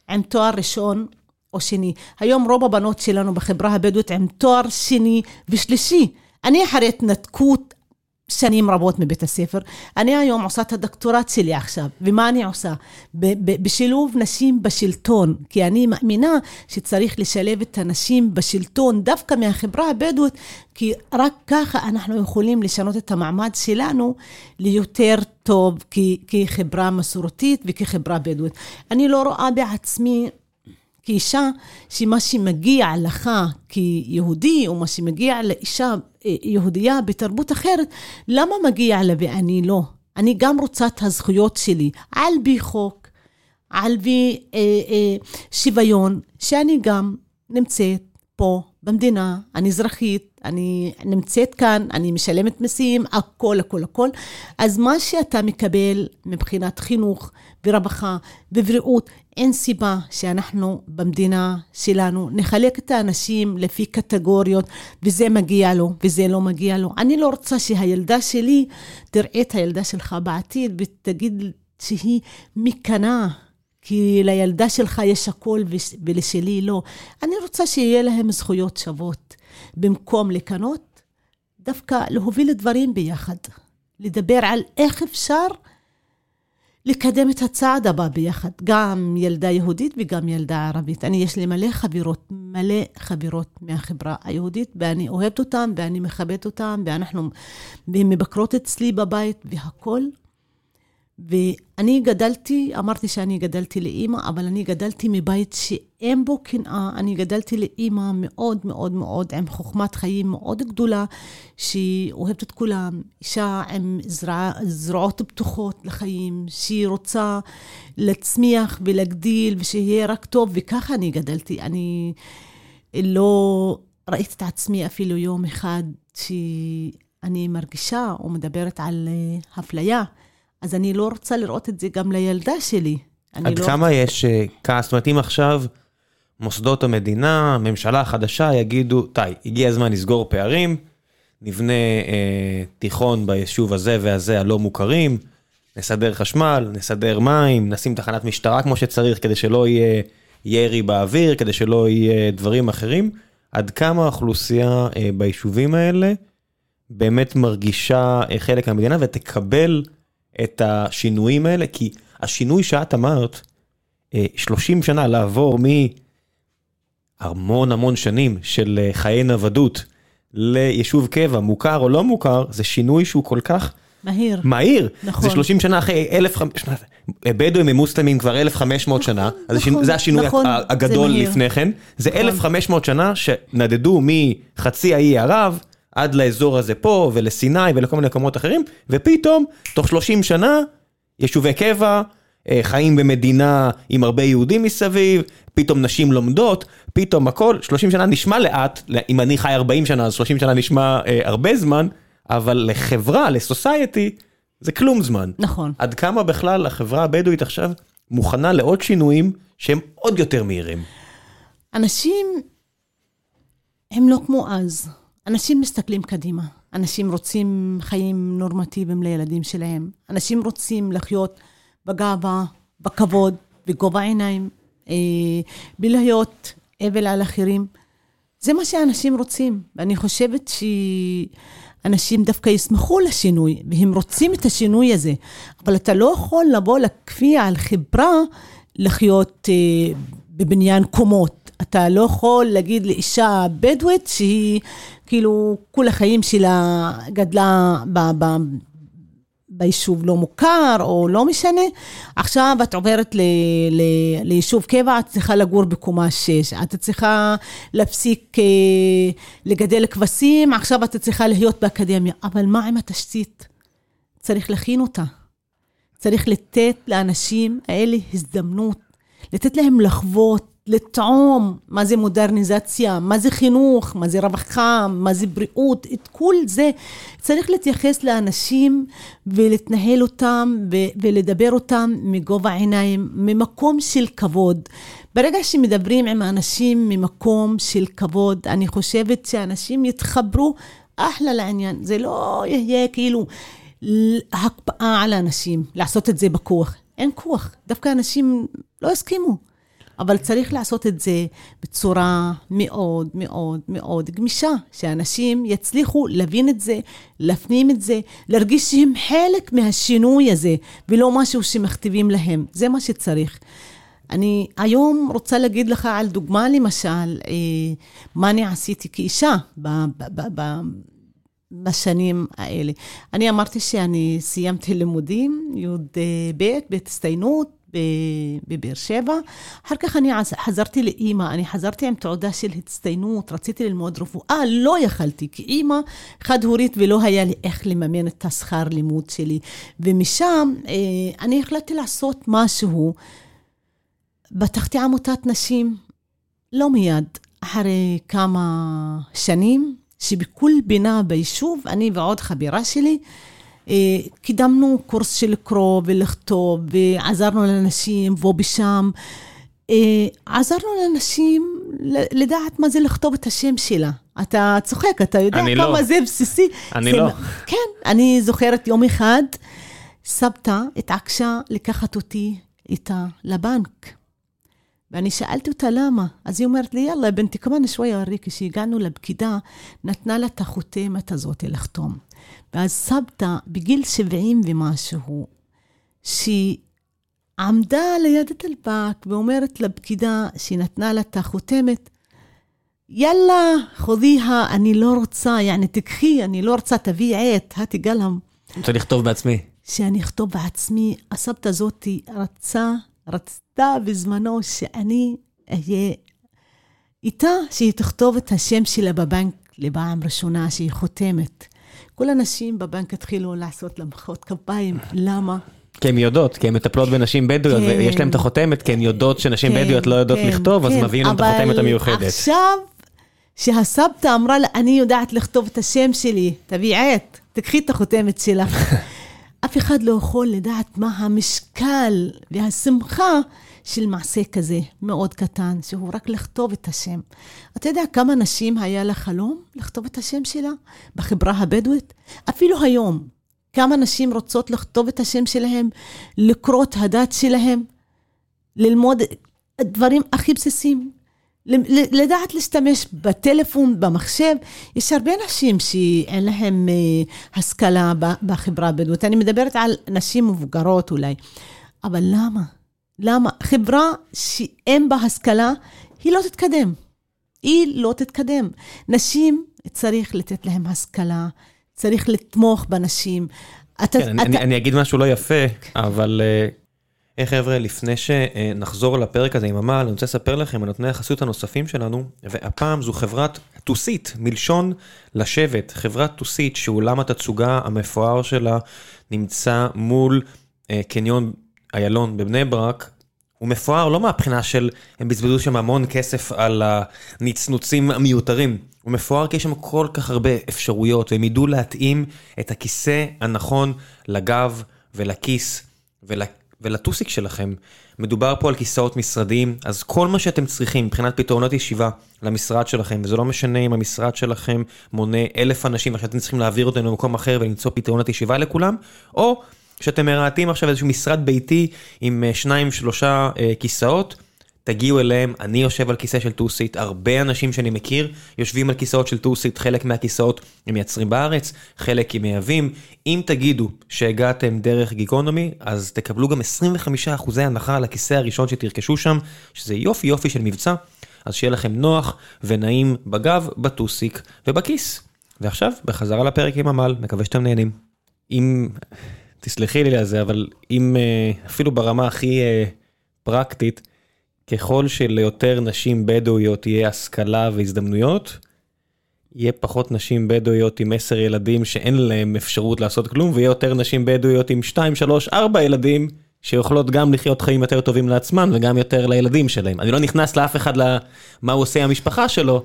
עם תואר ראשון או שני. היום רוב הבנות שלנו בחברה הבדואית עם תואר שני ושלישי. אני אחרי התנתקות שנים רבות מבית הספר, אני היום עושה את הדוקטורט שלי עכשיו, ומה אני עושה? ב- ב- בשילוב נשים בשלטון, כי אני מאמינה שצריך לשלב את הנשים בשלטון, דווקא מהחברה הבדואית, כי רק ככה אנחנו יכולים לשנות את המעמד שלנו, ליותר טוב כ- כחברה מסורתית וכחברה בדואית. אני לא רואה בעצמי, כאישה, שמה שמגיע לך כיהודי, או מה שמגיע לאישה יהודייה בתרבות אחרת, למה מגיע לה ואני לא? אני גם רוצה את הזכויות שלי, על בי חוק, על בי אה, אה, שוויון, שאני גם נמצאת פה במדינה, אני אזרחית, אני נמצאת כאן, אני משלמת מסים, הכל, הכל, הכל. אז מה שאתה מקבל מבחינת חינוך ורווחה ובריאות, אין סיבה שאנחנו במדינה שלנו נחלק את האנשים לפי קטגוריות, וזה מגיע לו וזה לא מגיע לו. אני לא רוצה שהילדה שלי תראה את הילדה שלך בעתיד ותגיד שהיא מקנה, כי לילדה שלך יש הכל ולשלי לא. אני רוצה שיהיה להם זכויות שוות. במקום לקנות, דווקא להוביל דברים ביחד. לדבר על איך אפשר לקדם את הצעד הבא ביחד. גם ילדה יהודית וגם ילדה ערבית. אני יש לי מלא חברות, מלא חברות מהחברה היהודית, ואני אוהבת אותם, ואני מכבדת אותם, ואנחנו מבקרות אצלי בבית, והכל. ואני גדלתי, אמרתי שאני גדלתי לאמא, אבל אני גדלתי מבית שאין בו קנאה, אני גדלתי לאמא מאוד מאוד מאוד, עם חוכמת חיים מאוד גדולה, שאוהבת את כולם, אישה עם זרוע, זרועות פתוחות לחיים, שהיא רוצה לצמיח ולהגדיל, ושיהיה רק טוב, וככה אני גדלתי, אני לא ראיתי את עצמי אפילו יום אחד, שאני מרגישה ומדברת על הפליה, אז אני לא רוצה לראות את זה גם לילדה שלי. עד לא כמה רוצה... יש כעס, זאת אומרת, אם עכשיו מוסדות המדינה, ממשלה חדשה, יגידו, תאי, הגיע הזמן לסגור פערים, נבנה אה, תיכון ביישוב הזה והזה הלא מוכרים, נסדר חשמל, נסדר מים, נשים תחנת משטרה כמו שצריך, כדי שלא יהיה ירי באוויר, כדי שלא יהיה דברים אחרים. עד כמה האוכלוסייה אה, ביישובים האלה באמת מרגישה אה, חלק המדינה, ותקבל את השינויים האלה, כי השינוי שאת אמרת, שלושים שנה לעבור מהמון המון שנים של חיי נוודות, ליישוב קבע, מוכר או לא מוכר, זה שינוי שהוא כל כך מהיר. מהיר. נכון. זה שלושים שנה אחרי אלף וחמש מאות, בדואים ומוסלמים כבר אלף וחמש מאות נכון, שנה, אז נכון, זה השינוי נכון, הגדול זה לפני כן, זה נכון. אלף וחמש מאות שנה שנדדו מחצי האי ערב, עד לאזור הזה פה, ולסיני, ולכל מיני מקומות אחרים, ופתאום, תוך שלושים שנה, יישובי קבע, חיים במדינה עם הרבה יהודים מסביב, פתאום נשים לומדות, פתאום הכל, שלושים שנה נשמע לאט, אם אני חי ארבעים שנה, אז שלושים שנה נשמע אה, הרבה זמן, אבל לחברה, לסוסייטי, זה כלום זמן. נכון. עד כמה בכלל החברה הבדואית עכשיו, מוכנה לעוד שינויים, שהם עוד יותר מהירים. אנשים, הם לא כמו אז. אנשים מסתכלים קדימה, אנשים רוצים חיים נורמטיביים לילדים שלהם, אנשים רוצים לחיות בגאווה, בכבוד, בגובה עיניים, אה, בלהיות אבל על אחרים. זה מה שאנשים רוצים, ואני חושבת שאנשים דווקא ישמחו לשינוי, והם רוצים את השינוי הזה, אבל אתה לא יכול לבוא לכפייה על חברה לחיות אה, בבניין קומות, אתה לא יכול להגיד לאישה בדואית שהיא כאילו כל החיים שלה גדלה ב, ב, ביישוב לא מוכר או לא משנה, עכשיו את עוברת ל, ל, ליישוב קבע, את צריכה לגור בקומה שש, את צריכה להפסיק לגדל כבשים, עכשיו את צריכה להיות באקדמיה, אבל מה עם התשתית? צריך להכין אותה, צריך לתת לאנשים האלה הזדמנות, לתת להם לחוות, לטעום, מה זה מודרניזציה, מה זה חינוך, מה זה רווחה, מה זה בריאות, את כל זה צריך להתייחס לאנשים ולהתנהל אותם ולדבר אותם מגובה עיניים, ממקום של כבוד. ברגע שמדברים עם האנשים ממקום של כבוד, אני חושבת שאנשים יתחברו אחלה לעניין, זה לא יהיה כאילו הקפאה על האנשים, לעשות את זה בכוח, אין כוח, דווקא אנשים לא הסכימו. אבל צריך לעשות את זה בצורה מאוד מאוד מאוד גמישה, שאנשים יצליחו להבין את זה, להפנים את זה, להרגיש שהם חלק מהשינוי הזה, ולא משהו שמכתיבים להם. זה מה שצריך. אני היום רוצה להגיד לך על דוגמה, למשל, מה אני עשיתי כאישה בשנים האלה. אני אמרתי שאני סיימתי לימודים, יוד בית, בית הסתיינות, בבאר שבע. אחר כך אני חזרתי לאמא, אני חזרתי עם תעודה של הצטיינות, רציתי ללמוד רפואה, לא יכלתי, כי אמא חד הורית ולא היה לי איך לממן את השכר לימוד שלי, ומשם אני החלטתי לעשות משהו, פתחתי עמותת נשים, לא מיד, אחרי כמה שנים, שבכל פינה ביישוב, אני ועוד חברה שלי, קידמנו קורס של לקרוא ולכתוב, ועזרנו לאנשים בו בשם, עזרנו לאנשים לדעת מה זה לכתוב את השם שלה. אתה צוחק, אתה יודע כמה זה בסיסי. אני לא. כן, אני זוכרת יום אחד, סבתא התעקשה לקחת אותי איתה לבנק, ואני שאלתי אותה למה, אז היא אומרת לי, יאללה בנתי כמאן שוויה הרי, כשהגענו לפקידה, נתנה לה את החותמת הזאת לחתום. ואז סבתא, בגיל שבעים ומשהו, שעמדה ליד הטלפק, ואומרת לפקידה, שנתנה לה את החותמת, יאללה, חודיה, אני לא רוצה, יעני תקחי, אני לא רוצה, תביא עת, התגלם. אני רוצה לכתוב בעצמי. שאני אכתוב בעצמי. הסבתא הזאת רצה, רצתה בזמנו שאני אהיה איתה, שהיא תכתוב את השם שלה בבנק לפעם ראשונה, שהיא חותמת. כל הנשים בבנק התחילו לעשות למחות כפיים. למה? כי הן יודעות, כי הן מטפלות בנשים בדואיות, ויש להן את החותמת, כי הן יודעות שנשים בדואיות לא יודעות לכתוב, אז מביאים להן את החותמת המיוחדת. אבל עכשיו, שהסבתא אמרה לה, אני יודעת לכתוב את השם שלי, תביא עט, תקחי את החותמת שלך. אף אחד לא יכול לדעת מה המשקל והשמחה של מעשה כזה, מאוד קטן, שהוא רק לכתוב את השם. אתה יודע כמה נשים היה לה חלום לכתוב את השם שלה בחברה הבדואית? אפילו היום, כמה נשים רוצות לכתוב את השם שלהם, לקרוא את הדת שלהם, ללמוד דברים הכי בסיסיים, לדעת להשתמש בטלפון, במחשב. יש הרבה נשים שאין להם השכלה בחברה הבדואית. אני מדברת על נשים מבוגרות אולי. אבל למה? למה? חברה שאין בה השכלה, היא לא תתקדם. היא לא תתקדם. נשים צריך לתת להם השכלה, צריך לתמוך בנשים. אני אגיד משהו לא יפה, אבל... היי חבר'ה, לפני שנחזור לפרק הזה עם עמל, אני רוצה לספר לכם על נותני החסות הנוספים שלנו, והפעם זו חברת תוסית, מלשון לשבת, חברת תוסית שאולם התצוגה המפואר שלה נמצא מול קניון איילון בבני ברק, הוא מפואר לא מהבחינה של הם בזבזו שם המון כסף על הנצנוצים המיותרים, הוא מפואר כי יש שם כל כך הרבה אפשרויות, והם ידעו להתאים את הכיסא הנכון לגב ולכיס ולכיס, ולטוסיק שלכם. מדובר פה על כיסאות משרדיים, אז כל מה שאתם צריכים מבחינת פתרונות ישיבה למשרד שלכם, וזה לא משנה אם המשרד שלכם מונה אלף אנשים, שאתם צריכים להעביר אותנו למקום אחר ולמצוא פתרונות ישיבה לכולם, או שאתם מרעתים עכשיו איזשהו משרד ביתי עם שניים, שלושה כיסאות, תגיעו אליהם. אני יושב על כיסא של טוסית, הרבה אנשים שאני מכיר יושבים על כיסאות של טוסית, חלק מהכיסאות הם מייצרים בארץ, חלק הם מייבאים. אם תגידו שהגעתם דרך גיקונומי, אז תקבלו גם עשרים וחמישה אחוז הנחה על הכיסא הראשון שתרכשו שם, שזה יופי יופי של מבצע, אז שיהיה לכם נוח ונעים בגב, בטוסיק ובכיס. ועכשיו, בחזרה לפרק עם עמל, מקווה שאתם נהנים. אם, תסלחי לי על זה, אבל אם אפילו ברמה הכי פרקטית, ככל שליותר נשים בדואיות יהיה השכלה והזדמנויות, יהיה פחות נשים בדואיות עם עשר ילדים שאין להם אפשרות לעשות כלום, ויהיה יותר נשים בדואיות עם שתיים, שלוש, ארבע ילדים, שיוכלות גם לחיות חיים יותר טובים לעצמן, וגם יותר לילדים שלהם. אני לא נכנס לאף אחד למה הוא עושה עם המשפחה שלו,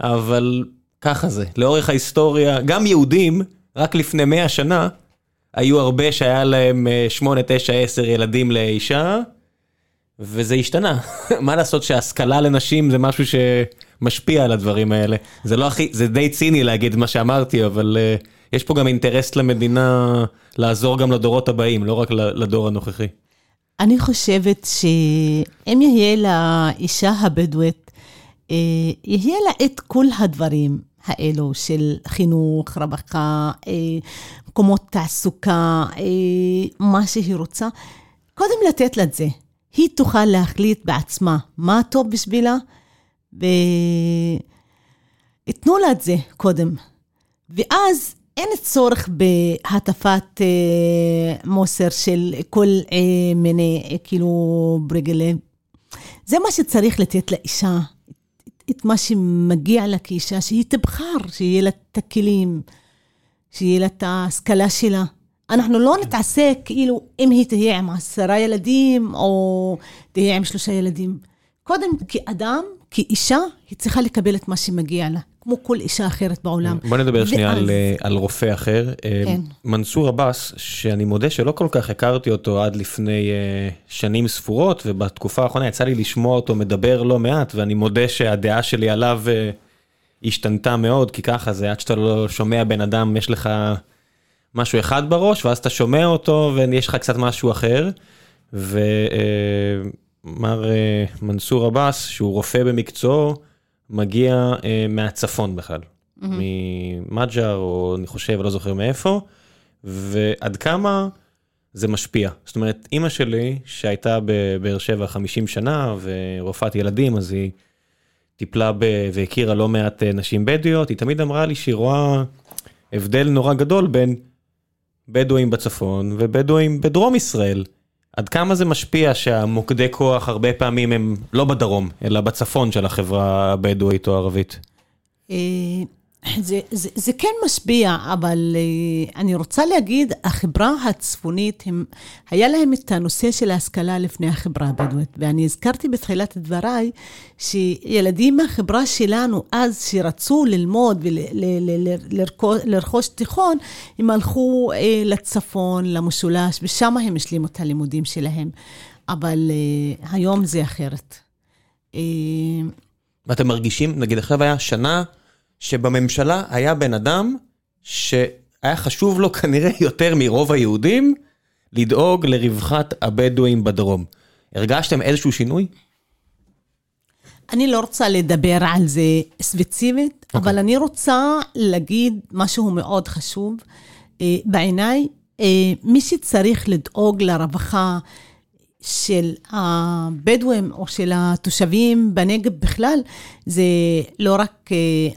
אבל ככה זה. לאורך ההיסטוריה, גם יהודים, רק לפני מאה שנה, היו הרבה שהיה להם שמונה, תשע, עשר ילדים לאישה, וזה השתנה. מה לעשות שהשכלה לנשים זה משהו שמשפיע על הדברים האלה. זה לא הכי, זה די ציני להגיד מה שאמרתי, אבל uh, יש פה גם אינטרס למדינה לעזור גם לדורות הבאים, לא רק לדור הנוכחי. אני חושבת שאם יהיה לאישה הבדואית, אה, יהיה לה את כל הדברים האלו של חינוך, רווחה, אה, מקומות תעסוקה, אה, מה שהיא רוצה. קודם לתת לה את זה. היא תוכל להחליט בעצמה מה טוב בשבילה, ויתנו לה את זה קודם. ואז אין צורך בהטפת אה, מוסר של כל אה, מיני אה, כאילו ברגלה. זה מה שצריך לתת לאישה, את, את מה שמגיע לה כאישה, שהיא תבחר, שיהיה לה את הכלים, שיהיה לה את ההשכלה שלה. אנחנו לא נתעסק כאילו אם היא תהיה עם עשרה ילדים או תהיה עם שלושה ילדים. קודם כאדם, כאישה, היא צריכה לקבל את מה שמגיע לה, כמו כל אישה אחרת בעולם. בוא נדבר ואז... שנייה על, על רופא אחר. כן. מנסור עבאס, שאני מודה שלא כל כך הכרתי אותו עד לפני שנים ספורות, ובתקופה האחרונה יצא לי לשמוע אותו מדבר לא מעט, ואני מודה שהדעה שלי עליו השתנתה מאוד, כי ככה זה, עד שאתה לא שומע בן אדם, יש לך... משהו אחד בראש, ואז אתה שומע אותו, ויש לך קצת משהו אחר, ומר מנסור עבאס, שהוא רופא במקצוע, מגיע מהצפון בכלל, mm-hmm. ממג'ר, או אני חושב, לא זוכר מאיפה, ועד כמה זה משפיע. זאת אומרת, אמא שלי, שהייתה בבאר שבע חמישים שנה, ורופאת ילדים, אז היא טיפלה ב... והכירה לא מעט נשים בדואיות, היא תמיד אמרה לי שהיא רואה הבדל נורא גדול בין בדואים בצפון ובדואים בדרום ישראל. עד כמה זה משפיע שהמוקדי כוח הרבה פעמים הם לא בדרום, אלא בצפון של החברה הבדואית או הערבית? זה, זה, זה כן משפיע, אבל אני רוצה להגיד, החברה הצפונית, הם, היה להם את הנושא של ההשכלה לפני החברה הבדואית, ואני הזכרתי בתחילת דבריי, שילדים מהחברה שלנו אז שרצו ללמוד ולרכוש תיכון, הם הלכו לצפון, למשולש, ושם הם השלימו את הלימודים שלהם, אבל היום זה אחרת. ואתם מרגישים, נגיד עכשיו היה שנה, שבממשלה היה בן אדם שהיה חשוב לו כנראה יותר מרוב היהודים לדאוג לרווחת הבדואים בדרום. הרגשתם איזשהו שינוי? אני לא רוצה לדבר על זה ספציפית, okay. אבל אני רוצה להגיד משהו מאוד חשוב. בעיניי, מי שצריך לדאוג לרווחה של הבדואים או של התושבים בנגב בכלל, זה לא רק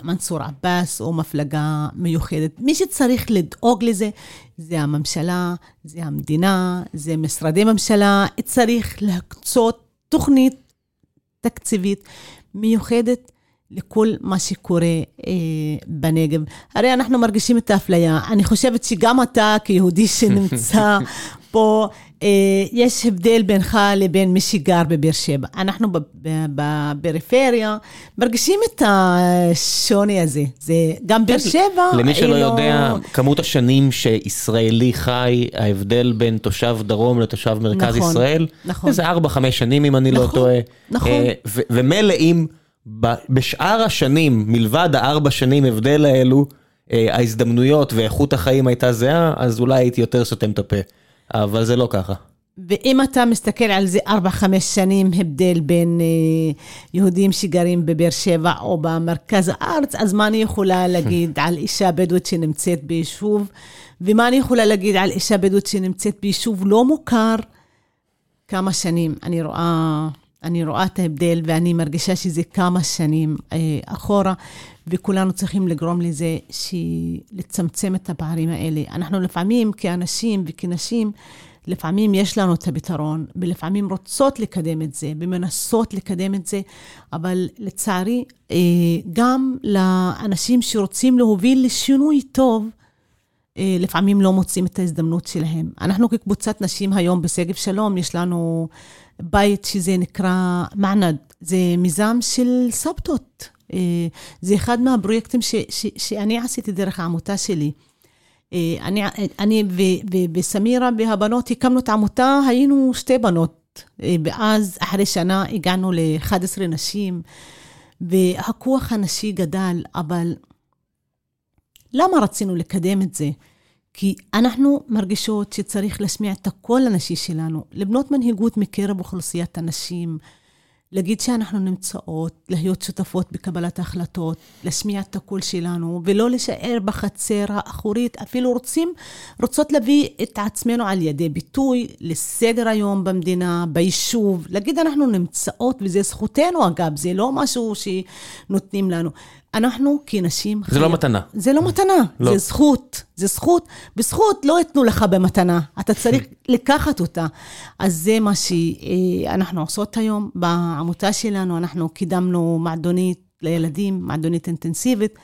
מנסור עבאס או מפלגה מיוחדת. מי שצריך לדאוג לזה, זה הממשלה, זה המדינה, זה משרדי ממשלה. צריך להקצות תוכנית תקציבית מיוחדת לכל מה שקורה בנגב. הרי אנחנו מרגישים את האפליה. אני חושבת שגם אתה כיהודי שנמצא פה, יש הבדל בינך לבין מי שגר בבאר שבע. אנחנו בפריפריה מרגישים את השוני הזה. זה גם באר שבע. למי שלא יודע, כמות השנים שישראלי חי, ההבדל בין תושב דרום לתושב מרכז ישראל, זה ארבע חמש שנים אם אני לא טועה. ומלאים בשאר השנים, מלבד הארבע שנים הבדל האלו, ההזדמנויות ואיכות החיים הייתה זהה, אז אולי הייתי יותר סותם את הפה. אבל זה לא ככה. ואם אתה מסתכל על זה ארבע חמש שנים הבדל בין יהודים שגרים בבאר שבע או במרכז הארץ, אז מה אני יכולה להגיד על אישה בדואית שנמצאת ביישוב, ומה אני יכולה להגיד על אישה בדואית שנמצאת ביישוב לא מוכר כמה שנים? אני רואה, אני רואה את ההבדל, ואני מרגישה שזה כמה שנים אחורה, וכולנו צריכים לגרום לזה, לצמצם את הפערים האלה. אנחנו לפעמים, כאנשים וכנשים, לפעמים יש לנו את הפתרון, ולפעמים רוצות לקדם את זה, ומנסות לקדם את זה, אבל לצערי, גם לאנשים שרוצים להוביל לשינוי טוב, לפעמים לא מוצאים את ההזדמנות שלהם. אנחנו כקבוצת נשים היום בסגב שלום, יש לנו בית שזה נקרא מענד, זה מיזם של סבתות, זה אחד מהפרויקטים ש, ש, שאני עשיתי דרך העמותה שלי. אני, אני וסמירה והבנות הקמנו את העמותה, היינו שתי בנות, ואז אחרי שנה הגענו ל-אחת עשרה נשים, והכוח הנשי גדל, אבל למה רצינו לקדם את זה? כי אנחנו מרגישות שצריך לשמיע את הקול הנשי שלנו, לבנות מנהיגות מקרב אוכלוסיית הנשים, להגיד שאנחנו נמצאות, להיות שותפות בקבלת ההחלטות, לשמיע את הקול שלנו, ולא לשאר בחצר האחורית, אפילו רוצים, רוצות להביא את עצמנו על ידי ביטוי, לסדר היום במדינה, ביישוב, להגיד אנחנו נמצאות, וזה זכותנו אגב, זה לא משהו שנותנים לנו. אנחנו כנשים... זה לא מתנה. זה לא מתנה, זה זכות, זה זכות. בזכות לא יתנו לך במתנה, אתה צריך לקחת אותה. אז זה מה שאנחנו עושות היום בעמותה שלנו, אנחנו קידמנו מעדונית לילדים, מעדונית אינטנסיבית,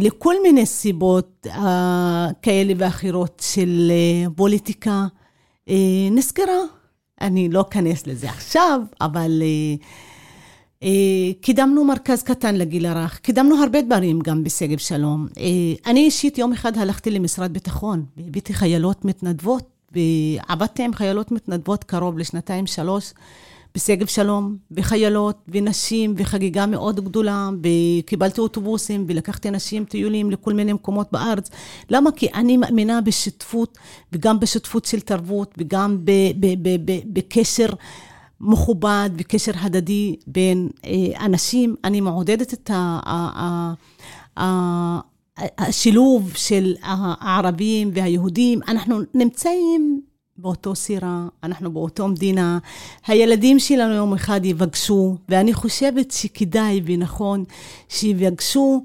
לכל מיני סיבות כאלה ואחרות של פוליטיקה, נסגרה. אני לא אכנס לזה עכשיו, אבל... קידמנו מרכז קטן לגיל הרך, קידמנו הרבה דברים גם בסגב שלום. אני אישית יום אחד הלכתי למשרד ביטחון, והבאתי חיילות מתנדבות, ועבדתי עם חיילות מתנדבות קרוב לשנתיים שלוש בסגב שלום, וחיילות ונשים וחגיגה מאוד גדולה, וקיבלתי אוטובוסים ולקחתי נשים טיולים לכל מיני מקומות בארץ. למה? כי אני מאמינה בשותפות, וגם בשותפות של תרבות, וגם בקשר מכובד וקשר הדדי בין אנשים. אני מעודדת את השילוב של הערבים והיהודים. אנחנו נמצאים באותו סירה, אנחנו באותו מדינה, הילדים שלנו יום אחד יבגשו, ואני חושבת שכדאי ונכון שיבגשו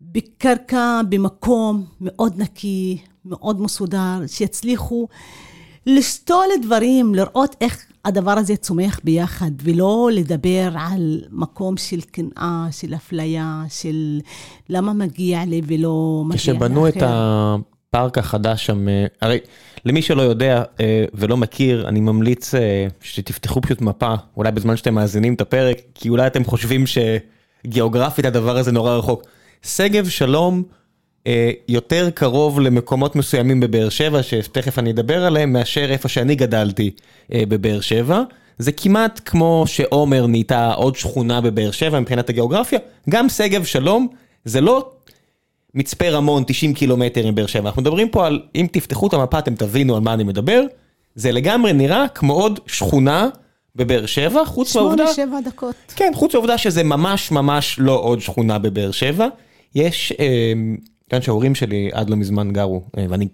בקרקע, במקום מאוד נקי, מאוד מסודר, שיצליחו לשתול דברים, לראות איך הדבר הזה צומח ביחד, ולא לדבר על מקום של קנאה, של אפליה, של למה מגיע לי ולא מגיע לאחר. כשבנו את הפארק החדש שם, הרי למי שלא יודע ולא מכיר, אני ממליץ שתפתחו פשוט מפה, אולי בזמן שאתם מאזינים את הפרק, כי אולי אתם חושבים שגיאוגרפית הדבר הזה נורא רחוק. סגב שלום יותר קרוב למקומות מסוימים בבאר שבע, שתכף אני אדבר עליהם, מאשר איפה שאני גדלתי בבאר שבע. זה כמעט כמו שעומר נהייתה עוד שכונה בבאר שבע, מבחינת הגיאוגרפיה. גם סגב שלום, זה לא מצפה רמון תשעים קילומטר עם באר שבע. אנחנו מדברים פה על, אם תפתחו את המפה, אתם תבינו על מה אני מדבר. זה לגמרי נראה כמו עוד שכונה בבאר שבע, חוץ מהעובדה... שמונה, שבע דקות. כן, חוץ מהעובדה שזה ממש ממש לא עוד שכונה בבאר שבע. יש... כאן שההורים שלי עד לא מזמן גרו, ואני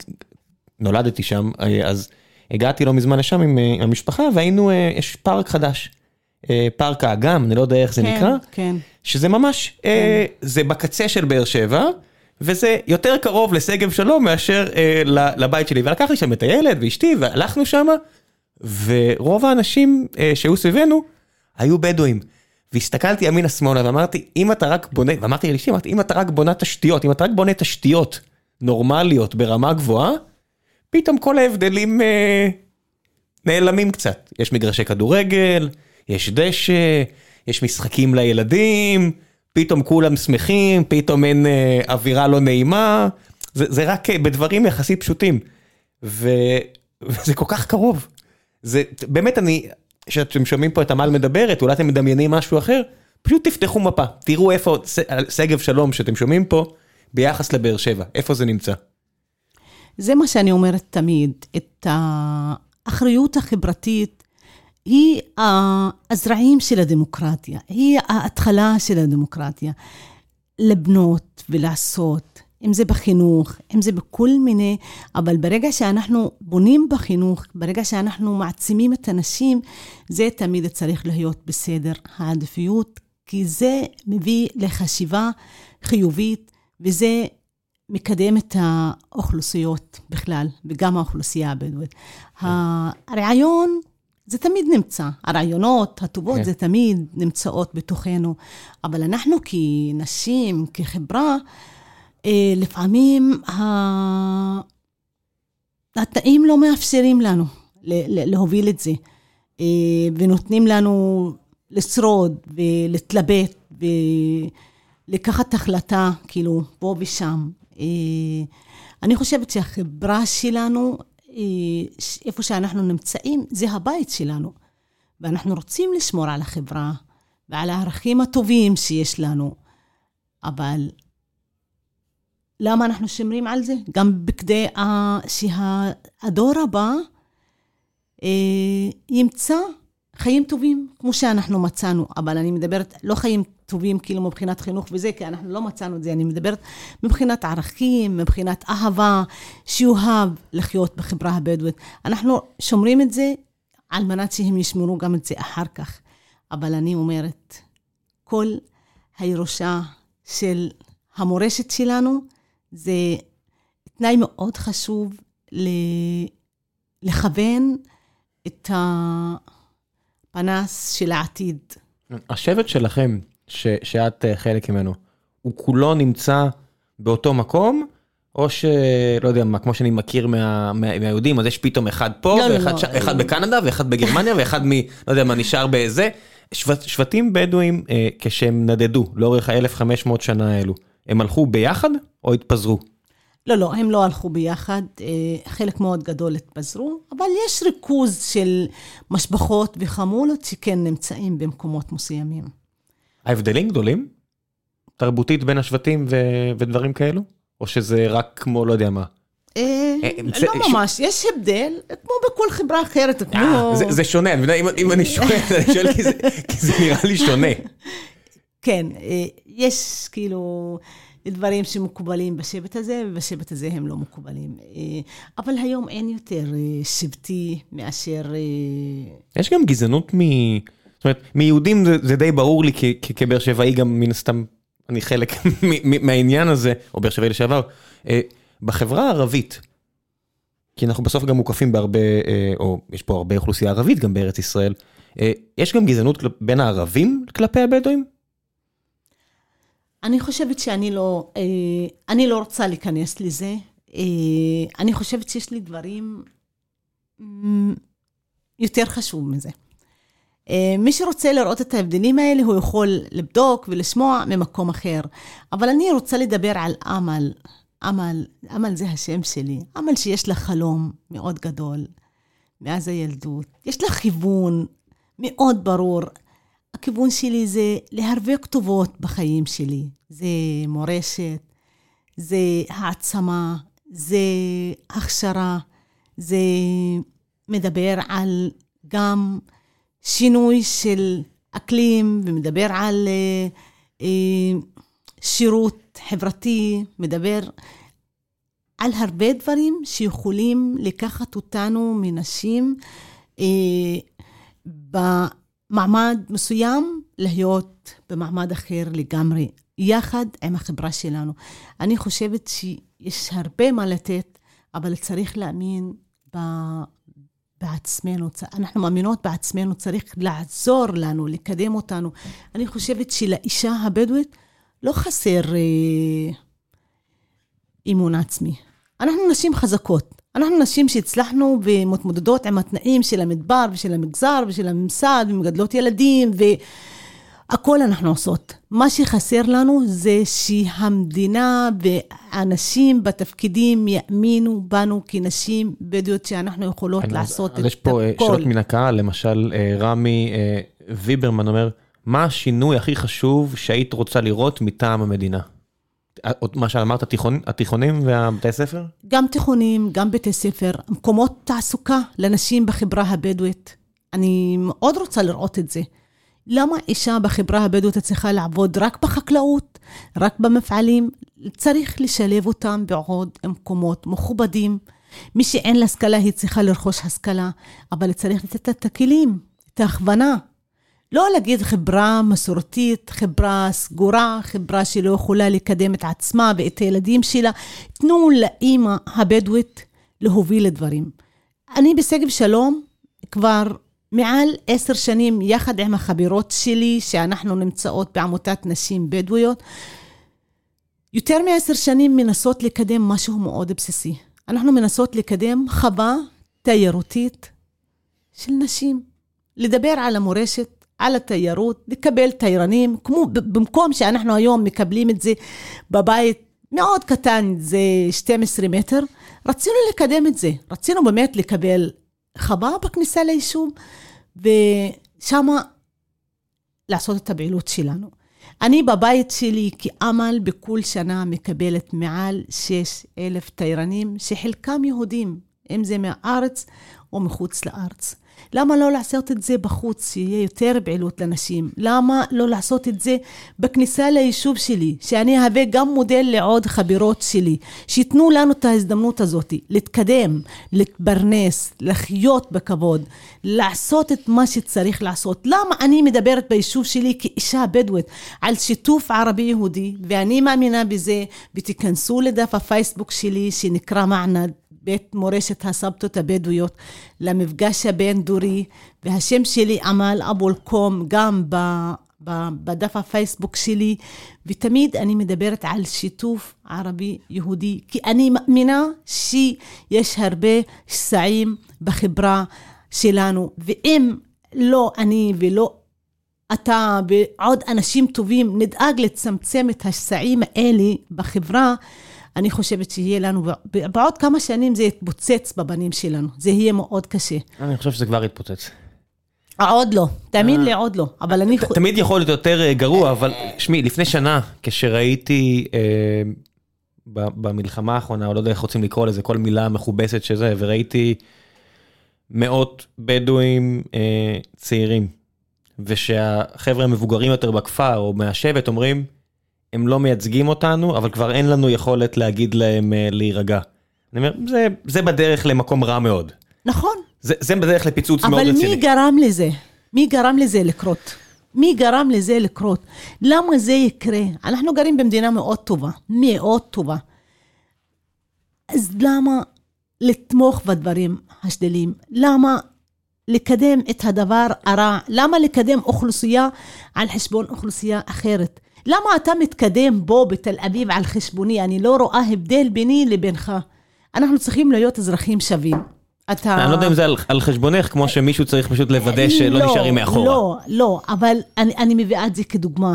נולדתי שם, אז הגעתי לא מזמן לשם עם המשפחה, והיינו, יש פארק חדש, פארק האגם, אני לא יודע איך זה כן, נקרא, כן. שזה ממש, כן. זה בקצה של באר שבע, וזה יותר קרוב לסגב שלום מאשר לבית שלי, ולקח לי שם את הילד ואשתי, והלכנו שם, ורוב האנשים שהיו סביבנו, היו בדואים. והסתכלתי ימינה שמאלה, ואמרתי, אם אתה רק בונה, ואמרתי ללישי, אמרתי, אם אתה רק בונה תשתיות, אם אתה רק בונה תשתיות נורמליות ברמה גבוהה, פתאום כל ההבדלים אה, נעלמים קצת. יש מגרשי כדורגל, יש דשא, יש משחקים לילדים, פתאום כולם שמחים, פתאום אין אה, אווירה לא נעימה, זה, זה רק אה, בדברים יחסית פשוטים. ו, וזה כל כך קרוב. זה, באמת אני... שאתם שומעים פה את עמל מדברת, אולי אתם מדמיינים משהו אחר, פשוט תפתחו מפה, תראו איפה סגב שלום שאתם שומעים פה, ביחס לבאר שבע, איפה זה נמצא? זה מה שאני אומרת תמיד, את האחריות החברתית, היא הזרעים של הדמוקרטיה, היא ההתחלה של הדמוקרטיה, לבנות ולעשות, אם זה בחינוך, אם זה בכל מיני, אבל ברגע שאנחנו בונים בחינוך, ברגע שאנחנו מעצימים את הנשים, זה תמיד צריך להיות בסדר העדפיות, כי זה מביא לחשיבה חיובית, וזה מקדם את האוכלוסיות בכלל, וגם האוכלוסייה הבדואית. הרעיון זה תמיד נמצא, הרעיונות הטובות זה תמיד נמצאות בתוכנו, אבל אנחנו כנשים, כחברה, לפעמים התנאים לא מאפשרים לנו להוביל את זה, ונותנים לנו לשרוד ולהתלבט ולקחת החלטה, כאילו, פה ושם. אני חושבת שהחברה שלנו, איפה שאנחנו נמצאים, זה הבית שלנו, ואנחנו רוצים לשמור על החברה ועל הערכים הטובים שיש לנו, אבל... למה אנחנו שומרים על זה? גם בכדי שהדור הבא ימצא חיים טובים, כמו שאנחנו מצאנו, אבל אני מדברת, לא חיים טובים כאילו מבחינת חינוך וזה, כי אנחנו לא מצאנו את זה, אני מדברת מבחינת ערכים, מבחינת אהבה, שיוהב לחיות בחברה הבדואית. אנחנו שומרים את זה על מנת שהם ישמרו גם את זה אחר כך, אבל אני אומרת, כל הירושה של המורשת שלנו, זה תנאי מאוד חשוב לכוון את הפנס של העתיד. השבט שלכם, ש, שאת חלק ממנו, הוא כולו נמצא באותו מקום, או שלא יודע מה, כמו שאני מכיר מה, מה, מהיהודים, אז יש פתאום אחד פה, לא, ואחד לא, ש... לא. אחד בקנדה, ואחד בגרמניה, ואחד מ... לא יודע מה, נשאר באיזה. שבט, שבטים בדואים, אה, כשהם נדדו לאורך ה-אלף וחמש מאות שנה האלו, הם הלכו ביחד או התפזרו? לא, לא, הם לא הלכו ביחד, חלק מאוד גדול התפזרו, אבל יש ריכוז של משפחות וחמולות שכן נמצאים במקומות מסוימים. ההבדלים גדולים? תרבותית בין השבטים ו- ודברים כאלו? או שזה רק כמו לא יודע מה? לא ממש, יש הבדל, כמו בכל חברה אחרת. זה שונה, אם אני שואל, כי זה נראה לי שונה. כן, יש כאילו דברים שמקובלים בשבט הזה, ובשבט הזה הם לא מקובלים. אבל היום אין יותר שבטי מאשר... יש גם גזענות מ... זאת אומרת, מיהודים זה די ברור לי, כבאר שבעי גם מן הסתם, אני חלק מהעניין הזה, או באר שבעי לשעבר, בחברה הערבית, כי אנחנו בסוף גם מוקפים בהרבה, או יש פה הרבה אוכלוסייה ערבית גם בארץ ישראל, יש גם גזענות בין הערבים כלפי הבדואים? אני חושבת שאני לא, אני לא רוצה להיכנס לזה. אני חושבת שיש לי דברים יותר חשוב מזה. מי שרוצה לראות את ההבדלים האלה, הוא יכול לבדוק ולשמוע ממקום אחר. אבל אני רוצה לדבר על עמל. עמל, עמל זה השם שלי. עמל שיש לה חלום מאוד גדול, מאז הילדות. יש לה כיוון מאוד ברור. הכיוון שלי זה להרבה כתובות בחיים שלי. זה מורשת, זה העצמה, זה הכשרה, זה מדבר על גם שינוי של אקלים, ומדבר על אה, אה, שירות חברתי, מדבר על הרבה דברים שיכולים לקחת אותנו מנשים אה, במעמד מסוים, להיות במעמד אחר לגמרי, יחד עם החברה שלנו. אני חושבת שיש הרבה מה לתת, אבל צריך להאמין במעמד. בעצמנו, אנחנו מאמינות בעצמנו, צריך לעזור לנו, לקדם אותנו. אני חושבת שלאישה הבדואית לא חסר אה, אימון עצמי. אנחנו נשים חזקות, אנחנו נשים שהצלחנו ומתמודדות עם התנאים של המדבר ושל המגזר ושל הממסד, ומגדלות ילדים, והכל אנחנו עושות. מה שחסר לנו זה שהמדינה ואנשים בתפקידים יאמינו בנו כנשים בדויות שאנחנו יכולות לעשות את הכל. יש פה שאלות מן הקהל, למשל רמי ויברמן אומר, מה השינוי הכי חשוב שהיית רוצה לראות מטעם המדינה? מה שאמרת, התיכונים ובתי ספר? גם תיכונים, גם בתי ספר, מקומות תעסוקה לנשים בחברה הבדואית. אני מאוד רוצה לראות את זה. למה אישה בחברה הבדואית צריכה לעבוד רק בחקלאות, רק במפעלים? צריך לשלב אותם בעוד מקומות מכובדים. מי שאין לה השכלה, היא צריכה לרכוש השכלה, אבל צריך לתת את הכלים, את ההכוונה. לא להגיד חברה מסורתית, חברה סגורה, חברה שלא יכולה לקדם את עצמה ואת הילדים שלה. תנו לאמא הבדואית להוביל לדברים. אני בסגב שלום כבר מעל עשר שנים, יחד עם החברות שלי, שאנחנו נמצאות בעמותת נשים בדואיות, יותר מעשר שנים מנסות לקדם משהו מאוד בסיסי. אנחנו מנסות לקדם חווה תיירותית של נשים. לדבר על המורשת, על התיירות, לקבל תיירנים, כמו במקום שאנחנו היום מקבלים את זה בבית מאוד קטן, זה שנים עשר מטר, רצינו לקדם את זה, רצינו באמת לקבל חווה בכניסה ליישוב, ושם לעשות את הפעילות שלנו. אני בבית שלי כעמל בכל שנה מקבלת מעל שישה אלף תיירנים, שחלקם יהודים, אם זה מהארץ או מחוץ לארץ. למה לא לעשות את זה בחוץ, שיהיה יותר פעילות לנשים? למה לא לעשות את זה בכניסה ליישוב שלי, שאני אהווה גם מודל לעוד חברות שלי, שיתנו לנו את ההזדמנות הזאת, להתקדם, להתברנס, לחיות בכבוד, לעשות את מה שצריך לעשות. למה אני מדברת ביישוב שלי כאישה בדואית על שיתוף ערבי-יהודי, ואני מאמינה בזה, ותיכנסו לדף הפייסבוק שלי, שנקרא מענד, בית מורשת הסבתות הבדואיות, למפגש הבין-דורי, והשם שלי עמל אבו אל-קום, גם ב, ב, בדף הפייסבוק שלי, ותמיד אני מדברת על שיתוף ערבי-יהודי, כי אני מאמינה שיש הרבה שסעים בחברה שלנו, ואם לא אני ולא אתה ועוד אנשים טובים נדאג לצמצם את השסעים האלה בחברה, אני חושבת שיהיה לנו, בעוד כמה שנים זה יתפוצץ בבנים שלנו. זה יהיה מאוד קשה. אני חושב שזה כבר יתפוצץ. עוד לא, תאמין לי, עוד לא. תמיד יכול להיות יותר גרוע, אבל שמי, לפני שנה, כשראיתי במלחמה האחרונה, או לא יודע איך רוצים לקרוא לזה, כל מילה מכובסת שזה, וראיתי מאות בדואים צעירים, ושהחבר'ה המבוגרים יותר בכפר, או מהשבט, אומרים, הם לא מייצגים אותנו, אבל כבר אין לנו יכולת להגיד להם להירגע. אני אומר, זה, זה בדרך למקום רע מאוד. נכון. זה, זה בדרך לפיצוץ מאוד רציני. אבל מי גרם לזה? מי גרם לזה לקרות? מי גרם לזה לקרות? למה זה יקרה? אנחנו גרים במדינה מאוד טובה, מאוד טובה. אז למה לתמוך בדברים השדלים. למה לקדם את הדבר הרע? למה לקדם אוכלוסייה על חשבון אוכלוסייה אחרת? למה אתה מתקדם בו בתל אביב על חשבוני? אני לא רואה הבדל ביני לבינך. אנחנו צריכים להיות אזרחים שווים. אני לא יודע אם זה על חשבונך, כמו שמישהו צריך פשוט לוודא שלא נשארים מאחורה. לא, לא, אבל אני מביאה את זה כדוגמה.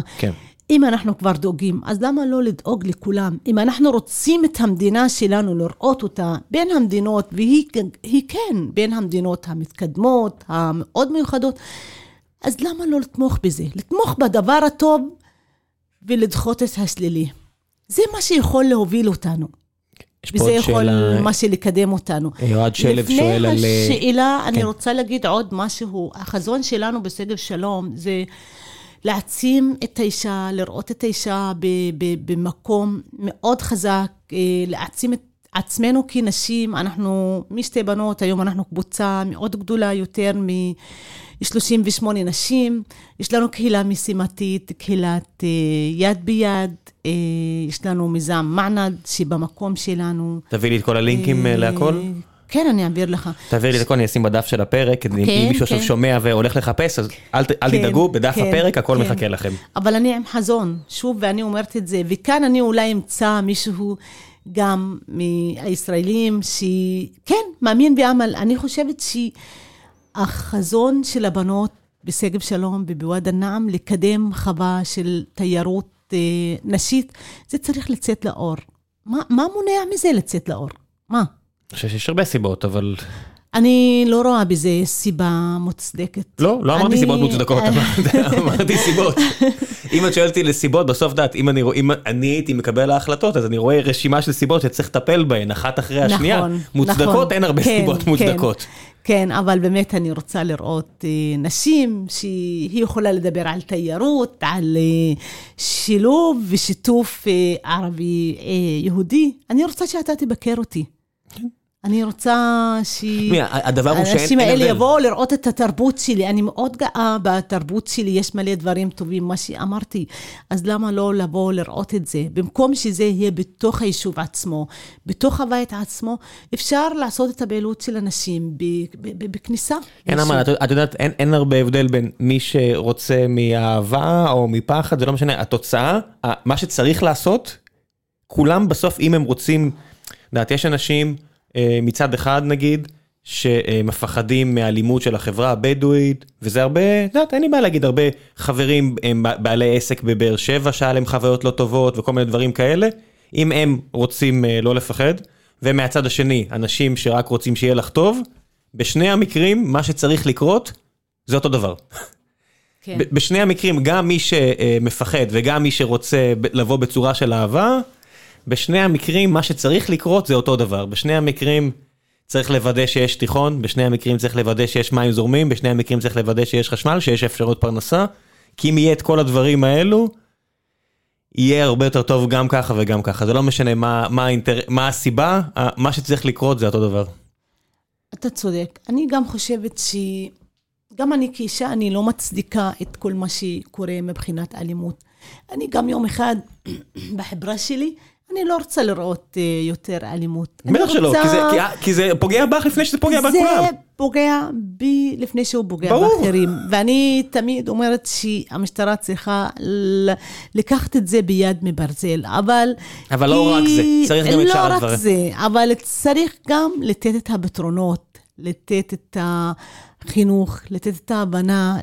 אם אנחנו כבר דואגים, אז למה לא לדאוג לכולם? אם אנחנו רוצים את המדינה שלנו, לראות אותה בין המדינות, והיא כן בין המדינות המתקדמות, המאוד מיוחדות, אז למה לא לתמוך בזה? לתמוך בדבר הטוב, ולדחות את השלילי. זה מה שיכול להוביל אותנו. וזה יכול מה שלקדם אותנו. לפני השאלה, אני רוצה להגיד עוד משהו. החזון שלנו בסגב שלום, זה להעצים את האישה, לראות את האישה במקום מאוד חזק, להעצים את עצמנו כנשים. אנחנו משתי בנות, היום אנחנו קבוצה מאוד גדולה, יותר מ-שלושים ושמונה נשים. יש לנו קהילה משימתית, קהילת יד ביד, יש לנו מיזם מענד שבמקום שלנו. תביא לי את כל הלינקים להכל? כן, אני אעביר לך. תעביר לי את הכל, אני אשים בדף של הפרק, אם מישהו שומע והולך לחפש, אז אל תדאגו, בדף הפרק הכל מחכה לכם. אבל אני עם חזון, שוב, ואני אומרת את זה, וכאן אני אולי אמצא מישהו גם מהישראלים, שכן, מאמין בעמל. אני חושבת שהחזון של הבנות בסגב שלום ובוואדי אל-נעם, לקדם חווה של תיירות נשית, זה צריך לצאת לאור. מה, מה מונע מזה לצאת לאור? מה? אני חושב שיש הרבה סיבות, אבל... אני לא רואה בזה סיבה מוצדקת. לא, לא אמרתי סיבות מוצדקות, אמרתי סיבות. אם את שואלתי לסיבות, בסוף דעת, אם אני הייתי מקבל ההחלטות, אז אני רואה רשימה של סיבות שצריך לטפל בהן, אחת אחרי השנייה. מוצדקות, אין הרבה סיבות מוצדקות. כן, אבל באמת אני רוצה לראות נשים שהיא יכולה לדבר על תיירות, על שילוב ושיתוף ערבי-יהודי. אני רוצה שאתה תבקר אותי. אני רוצה שהאנשים האלה יבואו לראות את התרבות שלי. אני מאוד גאה בתרבות שלי, יש מלא דברים טובים, מה שאמרתי. אז למה לא לבוא לראות את זה? במקום שזה יהיה בתוך היישוב עצמו, בתוך הבית עצמו, אפשר לעשות את הפעילות של אנשים בכניסה. אין עמל, את יודעת, אין הרבה הבדל בין מי שרוצה מאהבה או מפחד, זה לא משנה. התוצאה, מה שצריך לעשות, כולם בסוף, אם הם רוצים, דעת, יש אנשים... מצד אחד נגיד, שמפחדים מהאלימות של החברה הבדואית, וזה הרבה, זאת, אין לי בעיה להגיד, הרבה חברים, בעלי עסק בבאר שבע, שהיה להם חוויות לא טובות, וכל מיני דברים כאלה, אם הם רוצים לא לפחד, ומהצד השני, אנשים שרק רוצים שיהיה לך טוב, בשני המקרים, מה שצריך לקרות, זה אותו דבר. כן. בשני המקרים, גם מי שמפחד, וגם מי שרוצה לבוא בצורה של אהבה, בשני המקרים, מה שצריך לקרות זה אותו דבר. בשני המקרים צריך לוודא שיש תיכון, בשני המקרים צריך לוודא שיש מים זורמים, בשני המקרים צריך לוודא שיש חשמל, שיש אפשרות פרנסה, כי אם יהיה את כל הדברים האלו, יהיה הרבה יותר טוב גם ככה וגם ככה. זה לא משנה מה, מה, מה הסיבה, מה שצריך לקרות זה אותו דבר. אתה צודק. אני גם חושבת ש... גם אני כאישה, אני לא מצדיקה את כל מה שקורה מבחינת אלימות. אני גם יום אחד בחברה שלי... אני לא רוצה לראות יותר אלימות. בטח שלא, כי זה פוגע בך לפני שזה פוגע בכולם. זה פוגע בי לפני שהוא פוגע באחרים. ואני תמיד אומרת שהמשטרה צריכה לקחת את זה ביד מברזל. אבל לא רק זה, צריך גם את שאר הדברים. לא רק זה, אבל צריך גם לתת את הפתרונות, לתת את החינוך, לתת את ההבנה,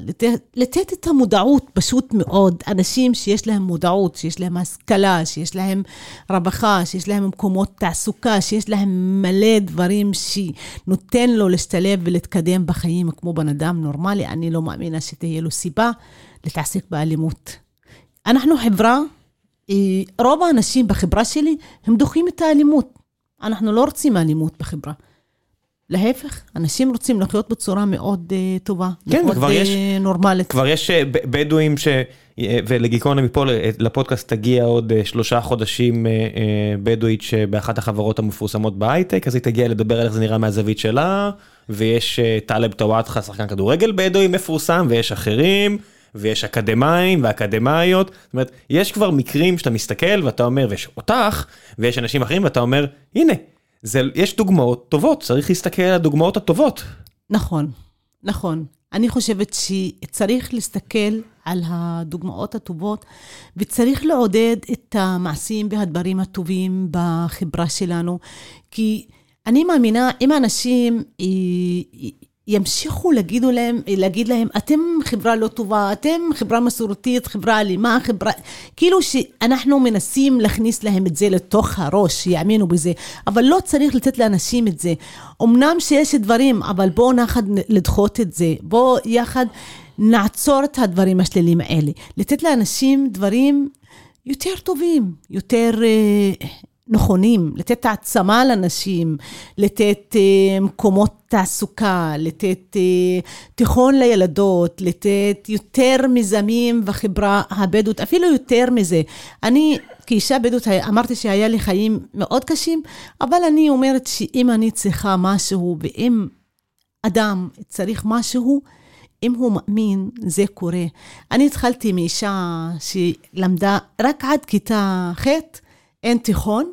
לתת את המודעות, פשוט מאוד. אנשים שיש להם מודעות, שיש להם השכלה, שיש להם רווחה, שיש להם מקומות תעסוקה, שיש להם מלא דברים שנותן לו להשתלב ולהתקדם בחיים כמו בן אדם נורמלי. אני לא מאמינה שתהיה לו סיבה להתעסק באלימות. אנחנו חברה, רוב האנשים בחברה שלי הם דוחים את האלימות. אנחנו לא רוצים אלימות בחברה. להפך, אנשים רוצים לחיות בצורה מאוד uh, טובה, כן, מאוד יש, נורמלית. כבר יש ב- בדואים, ש... ולגיקונה מפה לפודקאסט תגיע עוד uh, שלושה חודשים uh, uh, בדואית שבאחת החברות המפורסמות בהייטק, אז היא תגיע לדבר על איך זה נראה מהזווית שלה, ויש uh, טלב טוואטחה, שחקן כדורגל בדואי מפורסם, ויש אחרים, ויש אקדמיים ואקדמיות, זאת אומרת, יש כבר מקרים שאתה מסתכל ואתה אומר, ויש אותך, ויש אנשים אחרים ואתה אומר, הנה, זה, יש דוגמאות טובות, צריך להסתכל על הדוגמאות הטובות. נכון, נכון. אני חושבת שצריך להסתכל על הדוגמאות הטובות, וצריך לעודד את המעשים והדברים הטובים בחברה שלנו, כי אני מאמינה, אם האנשים ימשיכו להגיד להם, להגיד להם, אתם חברה לא טובה, אתם חברה מסורתית, חברה אלימה, חברה... כאילו שאנחנו מנסים להכניס להם את זה לתוך הראש, שיאמינו בזה, אבל לא צריך לתת לאנשים את זה. אמנם שיש דברים, אבל בואו נחד לדחות את זה, בואו יחד נעצור את הדברים השליליים האלה. לתת לאנשים דברים יותר טובים, יותר... נכונים, לתת העצמה לאנשים, לתת אה, מקומות תעסוקה, לתת אה, תיכון לילדות, לתת יותר מזמים בחברה הבדואית, אפילו יותר מזה. אני כאישה בדואית אמרתי שהיה לי חיים מאוד קשים, אבל אני אומרת שאם אני צריכה משהו, ואם אדם צריך משהו, אם הוא מאמין, זה קורה. אני התחלתי מאישה שלמדה רק עד כיתה ח', אין תיכון,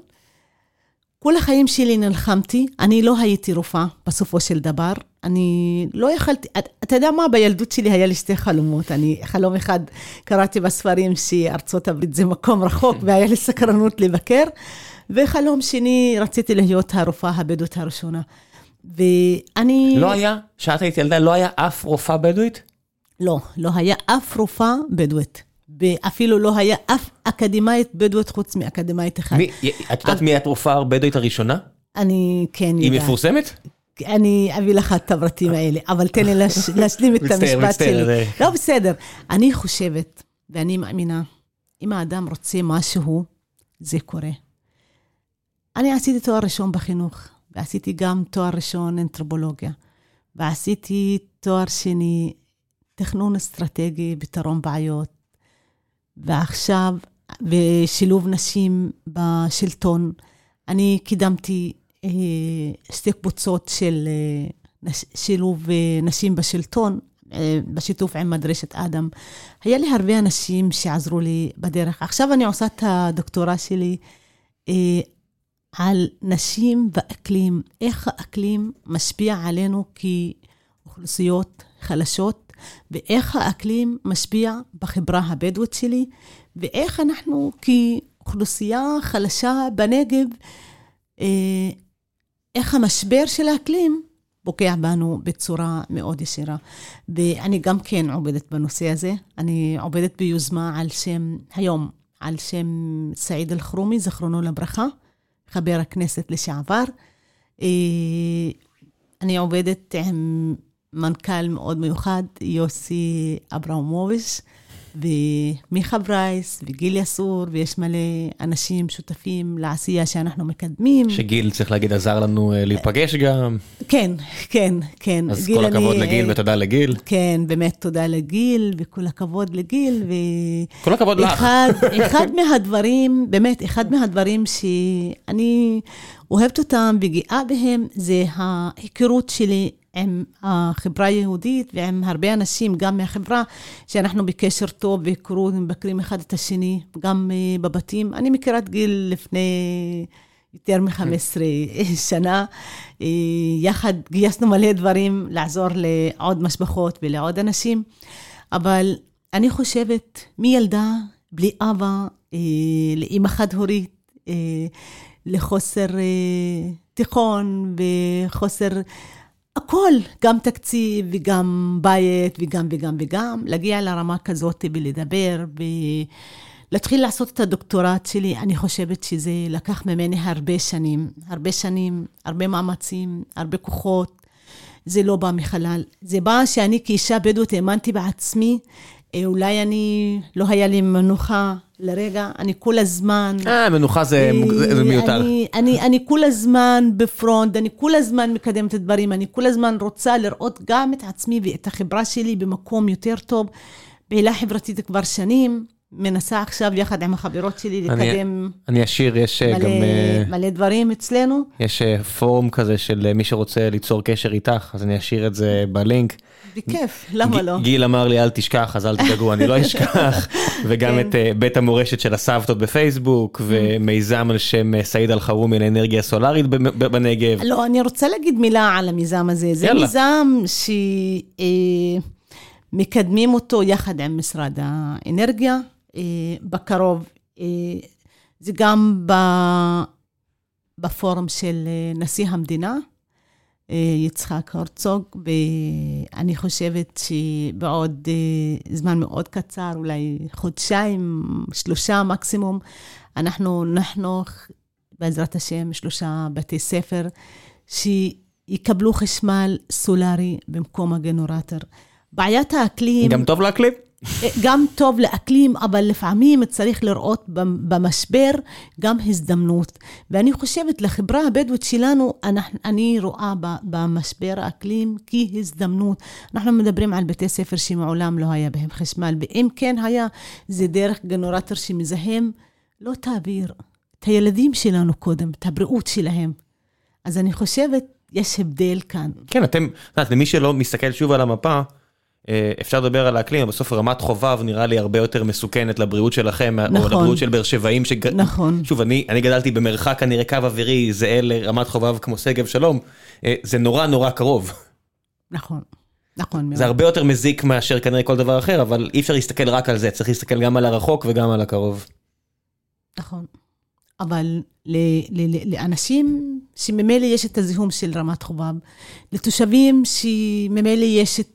כל החיים שלי נלחמתי, אני לא הייתי רופאה בסופו של דבר, אני לא יכלתי, אתה יודע מה, בילדות שלי היה לי שתי חלומות, אני חלום אחד קראתי בספרים שארצות הברית זה מקום רחוק, והיה לי סקרנות לבקר, וחלום שני רציתי להיות הרופאה הבדואית הראשונה, ואני... לא היה, שאת הייתי ילדה, לא היה אף רופאה בדואית? לא, לא היה אף רופאה בדואית. ואפילו לא היה אף אקדמאית בדואית חוץ מאקדמאית אחד. מי, את יודעת מי התרופה הבדואית הראשונה? אני כן יודעת. היא מפורסמת? אני אביא לך את הפרטים האלה, אבל תן לי להשלים את המשפט שלי. לא בסדר. אני חושבת, ואני מאמינה, אם האדם רוצה משהו, זה קורה. אני עשיתי תואר ראשון בחינוך, ועשיתי גם תואר ראשון אנתרופולוגיה, ועשיתי תואר שני תכנון אסטרטגי בתרום בעיות, ועכשיו, בשילוב נשים בשלטון, אני קידמתי אה, שתי קבוצות של אה, נש, שילוב אה, נשים בשלטון, אה, בשיתוף עם מדרשת אדם. היה לי הרבה אנשים שעזרו לי בדרך. עכשיו אני עושה את הדוקטורה שלי אה, על נשים ואקלים, איך האקלים משפיע עלינו כאוכלוסיות חלשות, ואיך האקלים משפיע בחברה הבדואית שלי, ואיך אנחנו כאוכלוסייה חלשה בנגב, איך המשבר של האקלים בוקע בנו בצורה מאוד ישירה. ואני גם כן עובדת בנושא הזה, אני עובדת ביוזמה על שם, היום, על שם סעיד אל-חורמי, זכרונו לברכה, חבר הכנסת לשעבר. אני עובדת עם... מנכ"ל מאוד מיוחד, יוסי אברמוביץ, ומיכה ברייס, וגיל יסור, ויש מלא אנשים שותפים לעשייה שאנחנו מקדמים. שגיל, צריך להגיד, עזר לנו להיפגש גם. כן, כן, כן. אז כל הכבוד לגיל, ותודה לגיל. כן, באמת תודה לגיל, וכל הכבוד לגיל. כל הכבוד לך. אחד מהדברים, באמת, אחד מהדברים שאני אוהבת אותם וגאה בהם, זה ההיכרות שלי, עם החברה היהודית ועם הרבה אנשים, גם מהחברה שאנחנו בקשר טוב וקורות, מבקרים אחד את השני, גם בבתים. אני מכירה את גיל לפני יותר מ-חמש עשרה שנה, יחד גייסנו מלא דברים לעזור לעוד משפחות ולעוד אנשים, אבל אני חושבת מילדה, בלי אבא, לאמא חד הורית, לחוסר תיכון וחוסר... הכל, גם תקציב וגם בית וגם וגם וגם, להגיע לרמה כזאת ולדבר ולהתחיל לעשות את הדוקטורט שלי, אני חושבת שזה לקח ממני הרבה שנים, הרבה שנים, הרבה מאמצים, הרבה כוחות, זה לא בא מחלל, זה בא שאני כאישה בדואית האמנתי בעצמי, אולי אני, לא היה לי מנוחה לרגע, אני כל הזמן... אה, מנוחה זה מיותר. אני כל הזמן בפרונט, אני כל הזמן מקדמת את הדברים, אני כל הזמן רוצה לראות גם את עצמי ואת החברה שלי במקום יותר טוב, פעילה חברתית כבר שנים, מנסה עכשיו יחד עם החברות שלי לקדם אני אשיר, יש גם מלא דברים אצלנו. יש פורום כזה של מי שרוצה ליצור קשר איתך, אז אני אשיר את זה בלינק. בכיף, למה לא? גיל אמר לי, אל תשכח, אז אל תדאגו, אני לא אשכח. וגם את בית המורשת של הסבתות בפייסבוק, ומיזם על שם סעיד אל-חורמי לאנרגיה סולארית בנגב. לא, אני רוצה להגיד מילה על המיזם הזה. זה מיזם שמקדמים אותו יחד עם משרד האנרגיה, בקרוב, זה גם בפורום של נשיא המדינה, יצחק הרצוג, ואני חושבת שבעוד זמן מאוד קצר, אולי חודשיים, שלושה מקסימום, אנחנו נחנוך, בעזרת השם, שלושה בתי ספר, שיקבלו חשמל סולרי במקום הגנרטור. בעיית האקלים... גם טוב לאקלים? גם טוב לאקלים, אבל לפעמים צריך לראות במשבר גם הזדמנות. ואני חושבת לחברה הבדואית שלנו, אני רואה במשבר האקלים כהזדמנות. אנחנו מדברים על בתי ספר שמעולם לא היה בהם חשמל, ואם כן היה, זה דרך גנרטור שמזהם, לא את האוויר, את הילדים שלנו קודם, את הבריאות שלהם. אז אני חושבת, יש הבדל כאן. כן, אתם, למי שלא מסתכל שוב על המפה, אפשר לדבר על האקלים, בסוף רמת חובב נראה לי הרבה יותר מסוכנת לבריאות שלכם, או לבריאות של באר שבעים, שוב, אני גדלתי במרחק הנראה קו אווירי, זהה לרמת חובב כמו סגב שלום, זה נורא נורא קרוב. נכון, נכון. זה הרבה יותר מזיק מאשר כנראה כל דבר אחר, אבל אי אפשר להסתכל רק על זה, צריך להסתכל גם על הרחוק וגם על הקרוב. נכון, אבל לאנשים שממילא יש את הזיהום של רמת חובב, לתושבים שממילא יש את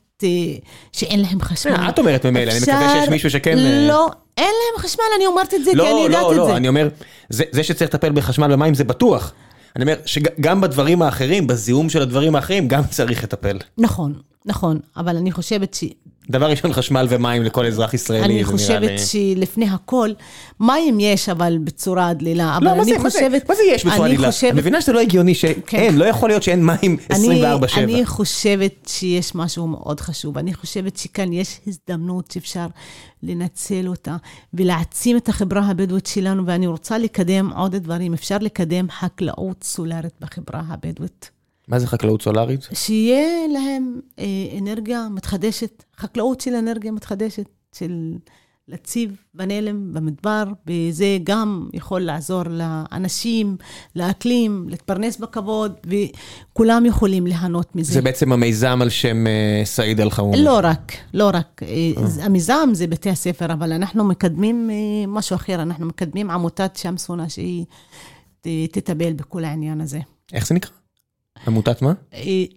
שאין להם חשמל. את אומרת ממילא, אני מקווה שיש מישהו שכן... לא, אין להם חשמל, אני אומרת את זה, כי אני יודעת את זה. לא, לא, אני אומר, זה שצריך לטפל בחשמל ומים זה בטוח. אני אומר, שגם בדברים האחרים, בזיהום של הדברים האחרים, גם צריך לטפל. נכון, נכון, אבל אני חושבת ש... דבר ראשון, חשמל ומים לכל אזרח ישראלי. אני חושבת שלפני הכל, מים יש, אבל בצורה דלילה. לא, מה זה יש בצורה דלילה? אני מבינה שזה לא הגיוני שאין, לא יכול להיות שאין מים עשרים וארבע שבע. אני חושבת שיש משהו מאוד חשוב. אני חושבת שכאן יש הזדמנות שאפשר לנצל אותה, ולהעצים את החברה הבדואית שלנו, ואני רוצה לקדם עוד דברים. אפשר לקדם חקלאות סולארית בחברה הבדואית. מה זה חקלאות סולארית? שיהיה להם אה, אנרגיה מתחדשת, חקלאות של אנרגיה מתחדשת, של לציב בנלם, במדבר, וזה גם יכול לעזור לאנשים, לאקלים, להתפרנס בכבוד, וכולם יכולים להנות מזה. זה בעצם המיזם על שם אה, סעיד אל-חורמי. לא רק, לא רק. אה. אה. המיזם זה בתי הספר, אבל אנחנו מקדמים אה, משהו אחר, אנחנו מקדמים עמותת שמסונה, שהיא ת, תטבל בכל העניין הזה. איך זה נקרא? עמותת מה?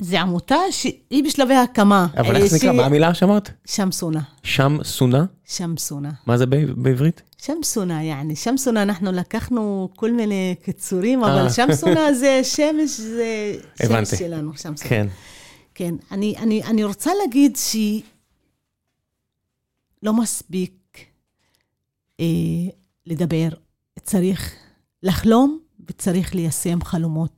זה עמותה שהיא בשלבי הקמה. אבל איך נקרא? מה המילה שאמרת? שמסונה. שמסונה? שמסונה. מה זה בעברית? שמסונה, יעני. שמסונה, אנחנו לקחנו כל מיני קיצורים, אבל שמסונה זה שמש, זה שמש שלנו. כן. כן. אני רוצה להגיד שלא מספיק לדבר. צריך לחלום וצריך ליישם חלומות.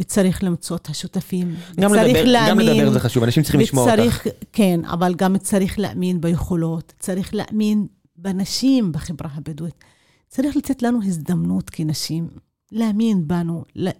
וצריך למצוא את השותפים. גם לדבר, להאמין, גם לדבר זה חשוב, אנשים צריכים לשמוע אותך. כן, אבל גם צריך להאמין ביכולות, צריך להאמין בנשים בחברה הבדואית. צריך לתת לנו הזדמנות כנשים, להאמין בנו. לה...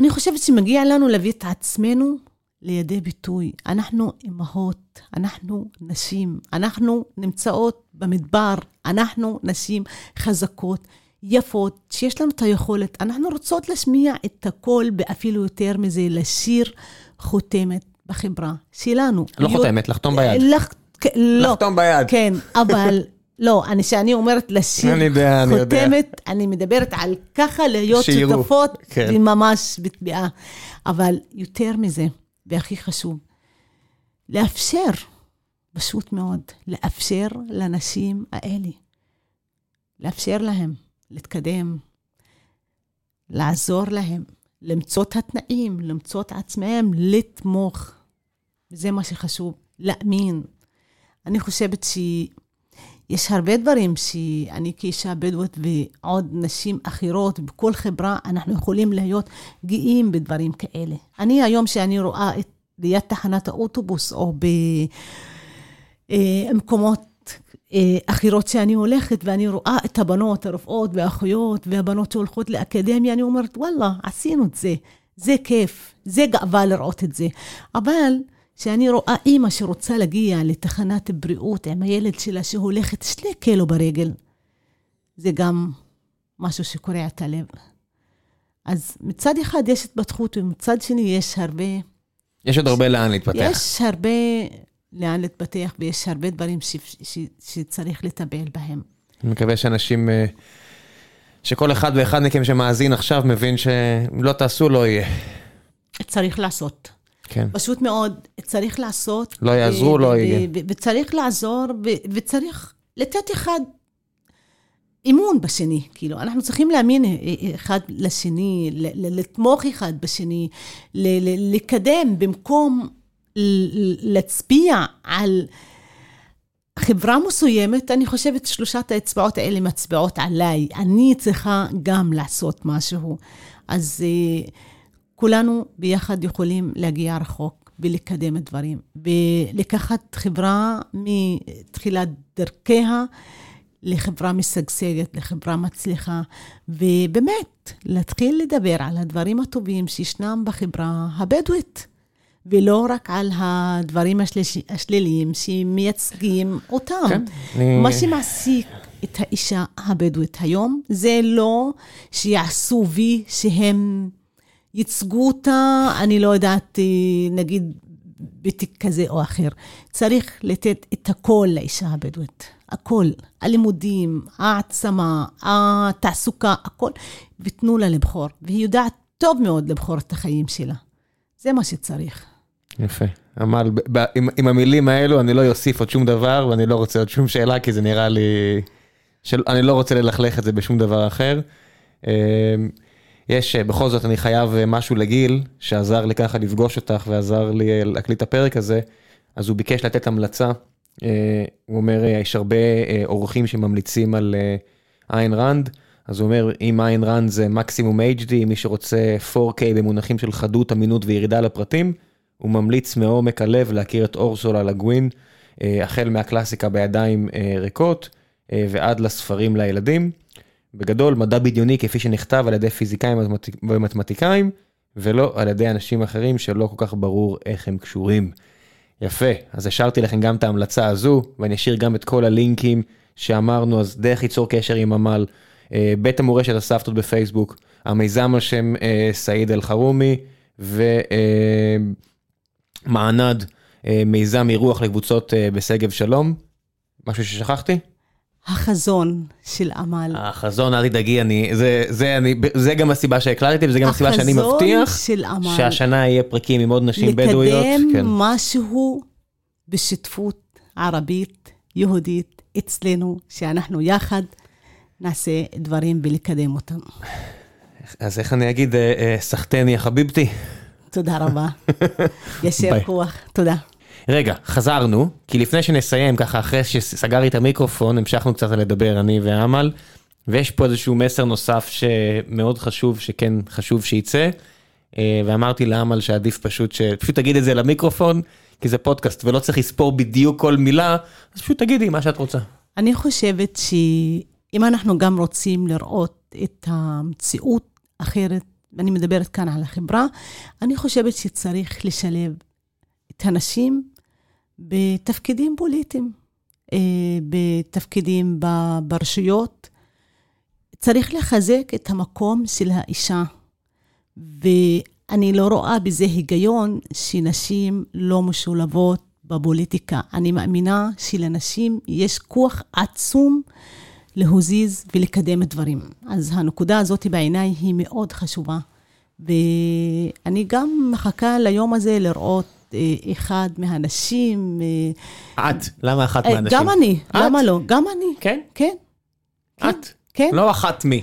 אני חושבת שמגיע לנו להביא את עצמנו לידי ביטוי. אנחנו אמהות, אנחנו נשים, אנחנו נמצאות במדבר, אנחנו נשים חזקות, יפות, שיש לנו את היכולת, אנחנו רוצות לשמיע את הכל, ואפילו יותר מזה, לשיר חותמת בחברה שלנו. לא חותמת, לחתום ביד. לחתום ביד. כן, אבל לא, שאני אומרת לשיר חותמת, אני מדברת על ככה להיות שותפות, ממש בתביעה. אבל יותר מזה, והכי חשוב, לאפשר, פשוט מאוד, לאפשר לנשים האלה, לאפשר להם, להתקדם, לעזור להם, למצוא את התנאים, למצוא את עצמם, לתמוך. זה מה שחשוב, להאמין. אני חושבת שיש הרבה דברים שאני כאישה בדואית ועוד נשים אחרות, בכל חברה אנחנו יכולים להיות גאים בדברים כאלה. אני היום שאני רואה את ליד תחנת האוטובוס או במקומות אחרות שאני הולכת, ואני רואה את הבנות, הרופאות והאחיות, והבנות שהולכות לאקדמיה, אני אומרת, וואלה, עשינו את זה, זה כיף, זה גאווה לראות את זה. אבל שאני רואה אימא שרוצה להגיע לתחנת בריאות עם הילד שלה שהולכת שני קילו ברגל, זה גם משהו שקורע את הלב. אז מצד אחד יש התפתחות, ומצד שני יש הרבה... יש עוד הרבה לאן להתפתח. יש הרבה לאן להתפתח, ויש הרבה דברים ש... ש... שצריך לטפל בהם. אני מקווה שאנשים, שכל אחד ואחד מכם שמאזין עכשיו, מבין שלא תעשו, לא יהיה. צריך לעשות. כן. פשוט מאוד, צריך לעשות. לא יעזרו, לא יהיה. וצריך לעזור, וצריך לתת אחד... אמון בשני, כאילו, אנחנו צריכים להאמין אחד לשני, לתמוך אחד בשני, לקדם במקום להצביע על חברה מסוימת. אני חושבת שלושת האצבעות האלה מצביעות עליי, אני צריכה גם לעשות משהו, אז כולנו ביחד יכולים להגיע רחוק ולקדם דברים, ולקחת חברה מתחילת דרכיה, לחברה משגשגת, לחברה מצליחה, ובאמת להתחיל לדבר על הדברים הטובים שישנם בחברה הבדואית, ולא רק על הדברים השליליים שמייצגים אותם. כן, מה אני... שמעסיק את האישה הבדואית היום, זה לא שיעשו וי שהם ייצגו אותה, אני לא יודעת, נגיד בתיק כזה או אחר. צריך לתת את הכל לאישה הבדואית. הכל, הלימודים, העצמה, התעסוקה, הכל, ותנו לה לבחור, והיא יודעת טוב מאוד לבחור את החיים שלה. זה מה שצריך. יפה. עמל, ב- עם, עם המילים האלו אני לא יוסיף עוד שום דבר, ואני לא רוצה עוד שום שאלה, כי זה נראה לי, של, אני לא רוצה ללכלך את זה בשום דבר אחר. יש, בכל זאת אני חייב משהו לגיל, שעזר לי ככה לפגוש אותך, ועזר לי להקליט הפרק הזה, אז הוא ביקש לתת המלצה, Uh, הוא אומר, יש הרבה uh, אורחים שממליצים על uh, איין רנד, אז הוא אומר, אם איין רנד זה מקסימום אייץ' די, מי שרוצה פור קיי במונחים של חדות, אמינות וירידה לפרטים, הוא ממליץ מעומק הלב להכיר את אורסולה לגווין, uh, החל מהקלאסיקה בידיים uh, ריקות, uh, ועד לספרים לילדים. בגדול, מדע בדיוני כפי שנכתב על ידי פיזיקאים ומתמטיקאים, ולא על ידי אנשים אחרים שלא כל כך ברור איך הם קשורים. יפה, אז השארתי לכם גם את ההמלצה הזו, ואני אשאיר גם את כל הלינקים שאמרנו, אז דרך ייצור קשר עם עמל, בית המורשת הסבתות בפייסבוק, המיזם על שם סעיד אל-חורמי, ומענד, מיזם אירוח לקבוצות בסגב שלום. משהו ששכחתי? החזון של עמל. החזון, אל תדאגי, אני, זה, זה, אני, זה גם הסיבה שהקלטתי, וזה גם הסיבה שאני מבטיח שהשנה יהיה פרקים עם עוד נשים בדואיות. לקדם משהו בשותפות ערבית, יהודית, אצלנו, שאנחנו יחד נעשה דברים ולקדם אותם. אז איך אני אגיד, סחטני חביבתי? תודה רבה. ישר כוח, תודה. רגע, חזרנו, כי לפני שנסיים, ככה אחרי שסגרתי את המיקרופון, המשכנו קצת לדבר, אני ועמל, ויש פה איזשהו מסר נוסף שמאוד חשוב, שכן חשוב שייצא, ואמרתי לעמל שעדיף פשוט, שפשוט תגיד את זה למיקרופון, כי זה פודקאסט, ולא צריך לספור בדיוק כל מילה, אז פשוט תגידי מה שאת רוצה. אני חושבת שאם אנחנו גם רוצים לראות את המציאות אחרת, ואני מדברת כאן על החברה, אני חושבת שצריך לשלב את הנשים בתפקידים פוליטיים, בתפקידים ברשויות. צריך לחזק את המקום של האישה, ואני לא רואה בזה היגיון שנשים לא משולבות בפוליטיקה. אני מאמינה שלנשים יש כוח עצום להוזיז ולקדם דברים. אז הנקודה הזאת בעיניי היא מאוד חשובה, ואני גם מחכה ליום הזה לראות אחד מהנשים. את? למה אחת מהנשים? גם אני, למה לא? גם אני. כן? כן. את? כן. לא אחת מי.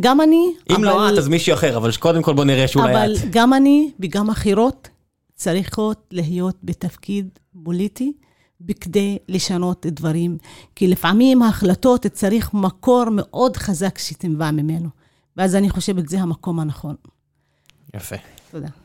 גם אני. אם לא את, אז מישהו אחר, אבל קודם כל בוא נראה שאולי את. אבל גם אני וגם אחרות צריכות להיות בתפקיד פוליטי, בכדי לשנות דברים. כי לפעמים ההחלטות צריך מקור מאוד חזק שתנבע ממנו. ואז אני חושבת זה המקום הנכון. יפה. תודה.